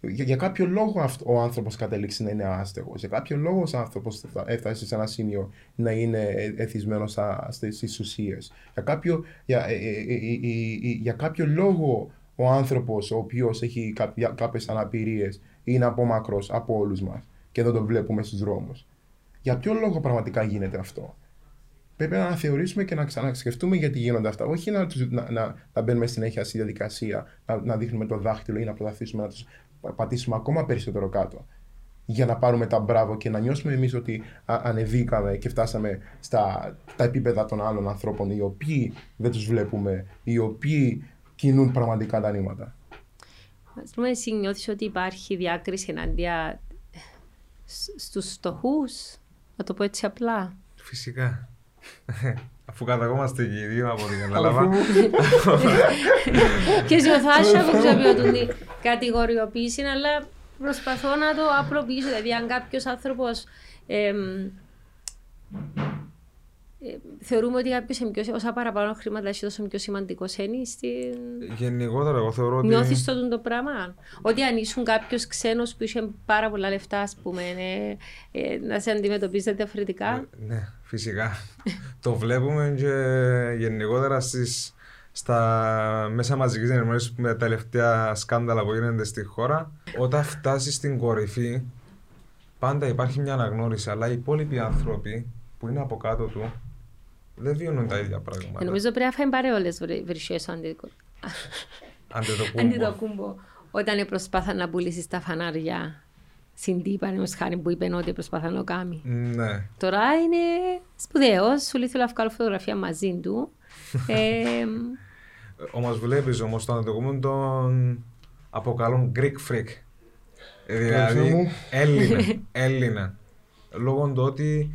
Για κάποιο λόγο ο άνθρωπος κατέληξε να είναι άστεγος. Για κάποιο λόγο ο άνθρωπος έφτασε σε ένα σημείο να είναι εθισμένος στις ουσίες. Για κάποιο λόγο ο άνθρωπος ο οποίος έχει κάποιες αναπηρίες είναι απόμακρος από όλους μας και δεν τον βλέπουμε στους δρόμους. Για ποιο λόγο πραγματικά γίνεται αυτό. Πρέπει να αναθεωρήσουμε και να ξανασκεφτούμε γιατί γίνονται αυτά. Όχι να μπαίνουμε συνέχεια στη διαδικασία, να δείχνουμε το δάχτυλο ή να προσπαθήσουμε να τους πατήσουμε ακόμα περισσότερο κάτω. Για να πάρουμε τα μπράβο και να νιώσουμε εμείς ότι ανεβήκαμε και φτάσαμε στα επίπεδα των άλλων ανθρώπων, οι οποίοι δεν τους βλέπουμε, οι οποίοι κινούν πραγματικά τα νήματα. Ας πούμε, εσύ νιώθεις ότι υπάρχει διάκριση εναντία στους φτωχούς, να το πω έτσι απλά. Φυσικά. Αφού καταγόμαστε κυρίως από την Ελλάδα. Και ζεωθάσια που ξαπιώτουν την κατηγοριοποίηση, αλλά προσπαθώ να το απλοποιήσω. Δηλαδή, αν κάποιος άνθρωπος θεωρούμε ότι κάποιος όσα παραπάνω χρήματα έχει τόσο πιο σημαντικός ένι στην... Γενικότερα εγώ θεωρώ ότι... Νιώθεις το πράγμα. Ότι αν ήσουν κάποιος ξένος που είχε πάρα πολλά λεφτά, ας πούμε, να σε αντιμετωπίζετε διαφορετικά. Ναι, φυσικά. Το βλέπουμε και γενικότερα στα μέσα μαζικής ενημέρωσης με τα τελευταία σκάνδαλα που γίνονται στη χώρα. Όταν φτάσεις στην κορυφή, πάντα υπάρχει μια αναγνώριση, αλλά οι υπόλοιποι άνθρωποι που είναι από κάτω του δεν βιώνουν τα ίδια πράγματα. Νομίζω πρέπει να φάμε παρέολες βρυσίες ο Αντιτοκούμπο. Όταν προσπάθαν να πουλήσει τα φανάρια συντύπα ενός χάρη που είπε ότι προσπαθώ να κάνει. Ναι. Τώρα είναι σπουδαίος, σου λέει θέλω να βγάλω φωτογραφία μαζί του. Όμως βλέπεις όμως το αντικείμενο τον αποκαλούν Greek freak. Δηλαδή Έλληνα. Λόγω του ότι...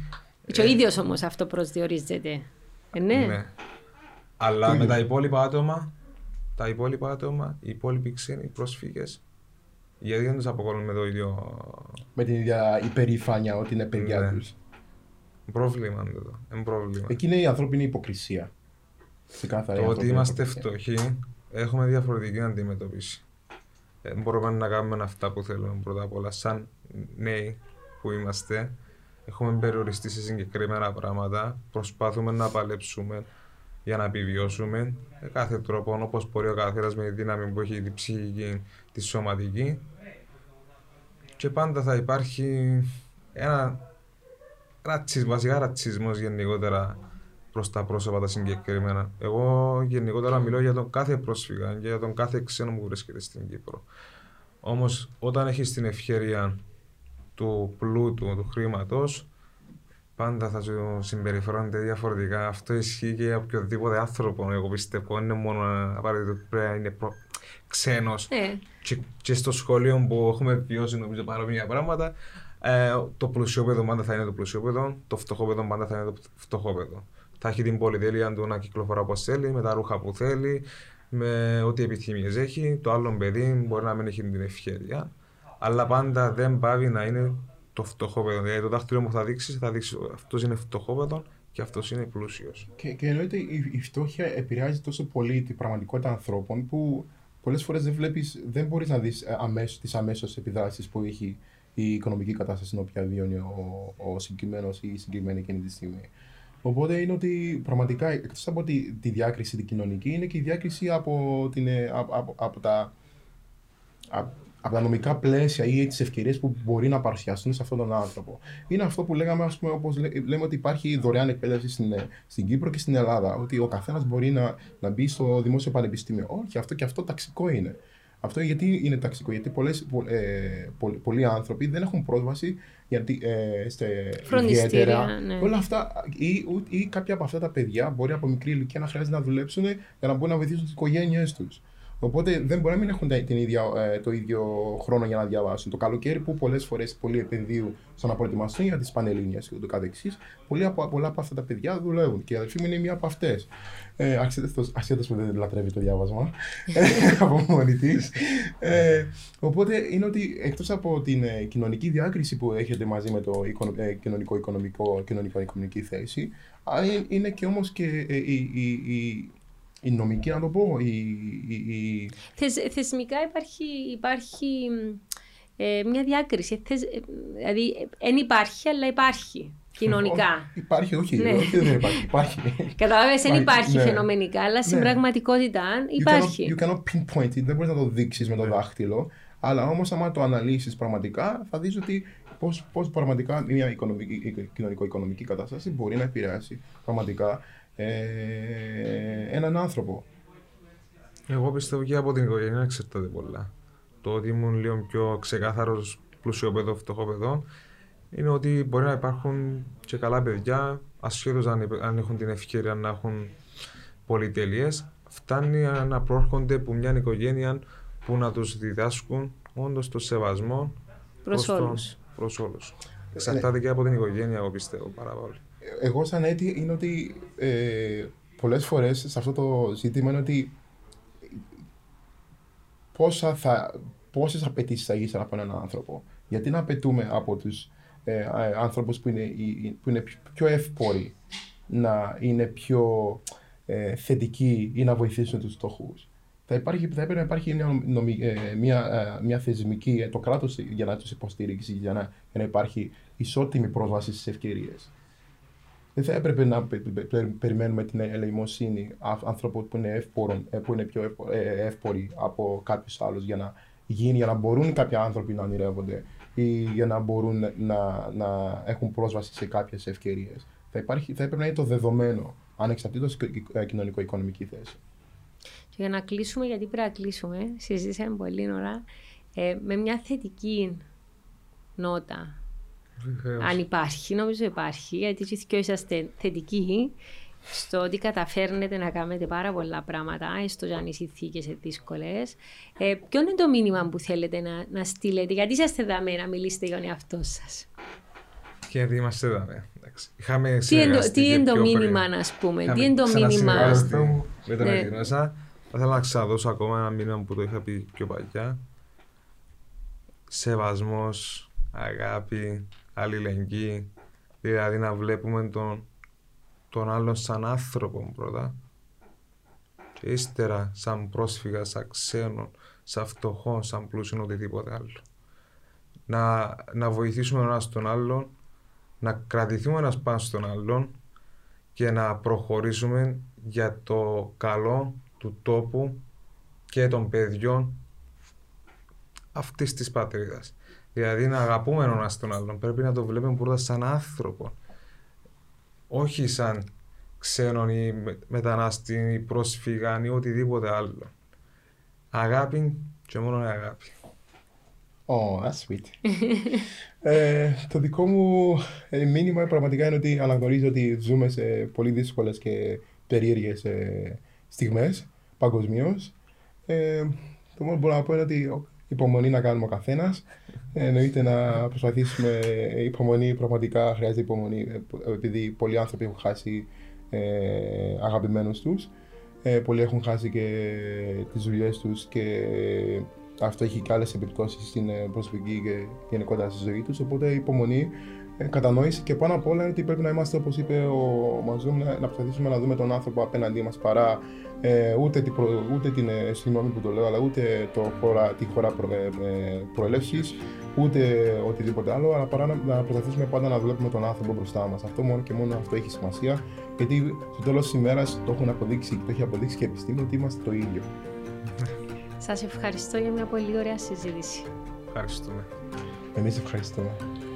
Και ο ίδιος όμως αυτό προσδιορίζεται. Ναι. Αλλά με τα υπόλοιπα άτομα, οι υπόλοιποι ξένοι, οι πρόσφυγες, γιατί δεν τους αποκαλούν με το ίδιο... Με την ίδια υπερηφάνεια ότι είναι παιδιά τους. Πρόβλημα είναι πρόβλημα. Εκεί είναι η ανθρώπινη υποκρισία. Το ότι είμαστε φτωχοί, έχουμε διαφορετική αντιμετώπιση. Δεν μπορούμε να κάνουμε αυτά που θέλουμε πρώτα απ' όλα. Σαν νέοι που είμαστε, έχουμε περιοριστεί σε συγκεκριμένα πράγματα. Προσπαθούμε να παλέψουμε για να επιβιώσουμε με κάθε τρόπο, όπως μπορεί ο καθένας με τη δύναμη που έχει, τη ψυχική, τη σωματική. Και πάντα θα υπάρχει ένα ρατσισμός γενικότερα προς τα πρόσωπα τα συγκεκριμένα. Εγώ γενικότερα μιλώ για τον κάθε πρόσφυγα και για τον κάθε ξένο που βρίσκεται στην Κύπρο. Όμως όταν έχεις την ευκαιρία του πλούτου, του χρήματος, πάντα θα σου συμπεριφέρονται διαφορετικά. Αυτό ισχύει και για οποιοδήποτε άνθρωπο. Εγώ πιστεύω είναι μόνο απαραίτητο πρέπει να είναι ξένος. Και στο σχολείο που έχουμε βιώσει νομίζω παρόμοια πράγματα, το πλουσιό παιδό πάντα θα είναι το πλουσιό παιδό, το φτωχό παιδό πάντα θα είναι το φτωχό παιδό. Θα έχει την πολυτέλεια του να κυκλοφορά όπως θέλει, με τα ρούχα που θέλει, με ό,τι επιθυμίες έχει. Το άλλο παιδί μπορεί να μην έχει την ευκαιρία, αλλά πάντα δεν πάβει να είναι το φτωχό παιδό. Δηλαδή το δάχτυλο που θα δείξει αυτός είναι φτωχό παιδό και αυτός είναι πλούσιος. Και εννοείται η φτώχεια επηρεάζει τόσο πολύ την πραγματικότητα ανθρώπων που πολλές φορές δεν μπορείς να δεις τις αμέσως επιδράσεις που έχει η οικονομική κατάσταση στην οποία βιώνει ο συγκεκριμένος ή η συγκεκριμένη εκείνη τη στιγμή. Οπότε είναι ότι πραγματικά εκτός από τη διάκριση την κοινωνική είναι και η διάκριση από τα νομικά πλαίσια ή τις ευκαιρίες που μπορεί να παρουσιαστούν σε αυτόν τον άνθρωπο. Είναι αυτό που λέγαμε, ας πούμε, όπως λέμε ότι υπάρχει δωρεάν εκπαίδευση στην Κύπρο και στην Ελλάδα. Ότι ο καθένας μπορεί να μπει στο δημόσιο πανεπιστήμιο. Όχι, αυτό και αυτό ταξικό είναι. Αυτό γιατί είναι ταξικό, γιατί πολλοί άνθρωποι δεν έχουν πρόσβαση γιατί, φροντιστήρια, ναι. Όλα αυτά ή κάποια από αυτά τα παιδιά μπορεί από μικρή ηλικία να χρειάζεται να δουλέψουν για να μπορούν να βοηθήσουν τις οικογένειές τους. Οπότε δεν μπορεί να μην έχουν το ίδιο χρόνο για να διαβάσουν. Το καλοκαίρι που πολλές φορές πολλοί επενδύουν στο να προετοιμαστούν για τις πανελλήνιες και ούτω καθεξής, πολλά από αυτά τα παιδιά δουλεύουν. Και η αδελφή μου είναι μία από αυτές. Αξιότατος που δεν λατρεύει το διάβασμα από μόνη της. Οπότε είναι ότι εκτός από την κοινωνική διάκριση που έχετε μαζί με το κοινωνικο-οικονομική θέση, είναι και όμως και η νομική, να το πω. Θεσμικά υπάρχει μια διάκριση. Δηλαδή, δεν υπάρχει, αλλά υπάρχει κοινωνικά. Υπάρχει, όχι. Ναι. Όχι, δεν υπάρχει. Καταλαβαίνεις, δεν υπάρχει φαινομενικά, αλλά στην πραγματικότητα υπάρχει. You cannot pinpoint it, δεν μπορείς να το δείξεις με το δάχτυλο. Αλλά όμως, άμα το αναλύσεις πραγματικά, θα δεις ότι πώς πραγματικά μια κοινωνικο-οικονομική κατάσταση μπορεί να επηρεάσει πραγματικά έναν άνθρωπο. Εγώ πιστεύω και από την οικογένεια εξαρτάται πολλά. Το ότι ήμουν λίγο πιο ξεκάθαρος πλούσιο παιδό, φτωχό παιδό, είναι ότι μπορεί να υπάρχουν και καλά παιδιά, ασχέτως αν έχουν την ευκαιρία να έχουν πολυτελείες, φτάνει να προέρχονται από μια οικογένεια που να τους διδάσκουν όντως το σεβασμό προς όλους. Εξαρτάται και από την οικογένεια, εγώ πιστεύω πάρα πολύ. Εγώ σαν αίτια είναι ότι πολλές φορές σε αυτό το ζήτημα είναι ότι πόσες απαιτήσεις θα γίνουν από έναν άνθρωπο. Γιατί να απαιτούμε από τους άνθρωπους που είναι πιο εύποροι να είναι πιο θετικοί ή να βοηθήσουν τους φτωχούς. Θα έπρεπε να υπάρχει μια θεσμική, το κράτος για να τους υποστηρίξει, για να υπάρχει ισότιμη πρόσβαση στις ευκαιρίες. Δεν θα έπρεπε να περιμένουμε την ελεημοσύνη ανθρώπων που είναι πιο εύποροι από κάποιους άλλους για να μπορούν κάποιοι άνθρωποι να ονειρεύονται ή για να μπορούν να έχουν πρόσβαση σε κάποιες ευκαιρίες. Θα έπρεπε να είναι το δεδομένο, ανεξαρτήτως κοινωνικο-οικονομική θέση. Και για να κλείσουμε, γιατί πρέπει να κλείσουμε, συζήτησαμε πολύ ώρα, με μια θετική ξυπνότα. Αν υπάρχει, νομίζω υπάρχει, γιατί εσείς και είσαστε θετικοί στο ότι καταφέρνετε να κάνετε πάρα πολλά πράγματα, έστω και αν οι συνθήκες είναι δύσκολες. Ποιο είναι το μήνυμα που θέλετε να στείλετε, γιατί είσαστε δαμέ να μιλήσετε για τον εαυτό σας? Γιατί είμαστε δαμέ. Τι είναι το μήνυμα, ας πούμε? Τι είναι το μήνυμα? Με τα μεταγνώσα. Θα ήθελα να ξαναδώσω ακόμα ένα μήνυμα που το είχα πει πιο παλιά. Σεβασμός, αγάπη, αλληλεγγύη, δηλαδή να βλέπουμε τον άλλον σαν άνθρωπο πρώτα και ύστερα σαν πρόσφυγα, σαν ξένο, σαν φτωχό, σαν πλούσιο, οτιδήποτε άλλο. Να βοηθήσουμε ένας τον άλλον, να κρατηθούμε ένας πάνω στον άλλον και να προχωρήσουμε για το καλό του τόπου και των παιδιών αυτής της πατρίδας. Δηλαδή να αγαπούμε ένας τον άλλον, πρέπει να το βλέπουμε πρώτα σαν άνθρωπο. Όχι σαν ξένον ή μετανάστη ή πρόσφυγαν ή οτιδήποτε άλλο. Αγάπη και μόνο αγάπη. Oh, that's sweet. Το δικό μου μήνυμα πραγματικά είναι ότι αναγνωρίζω ότι ζούμε σε πολύ δύσκολες και περίεργες στιγμές παγκοσμίως. Το μόνο που μπορώ να πω είναι ότι υπομονή να κάνουμε ο καθένας. Εννοείται να προσπαθήσουμε. Υπομονή, πραγματικά χρειάζεται υπομονή, επειδή πολλοί άνθρωποι έχουν χάσει αγαπημένους τους. Πολλοί έχουν χάσει και τις δουλειές τους και αυτό έχει και άλλες επιπτώσεις στην προσωπική και γενικότερα στη ζωή τους. Οπότε υπομονή, κατανόηση και πάνω απ' όλα είναι ότι πρέπει να είμαστε, όπως είπε ο Μαζλούμ, να προσπαθήσουμε να δούμε τον άνθρωπο απέναντί μας παρά ούτε την συγγνώμη που το λέω, αλλά ούτε τη χώρα προέλευσης, ούτε οτιδήποτε άλλο, αλλά παρά να προσπαθήσουμε πάντα να βλέπουμε τον άνθρωπο μπροστά μας. Αυτό μόνο και μόνο αυτό έχει σημασία, γιατί στο τέλος της ημέρας το έχει αποδείξει και η επιστήμη ότι είμαστε το ίδιο. Σας ευχαριστώ για μια πολύ ωραία συζήτηση. Ευχαριστούμε. Εμείς ευχαριστούμε.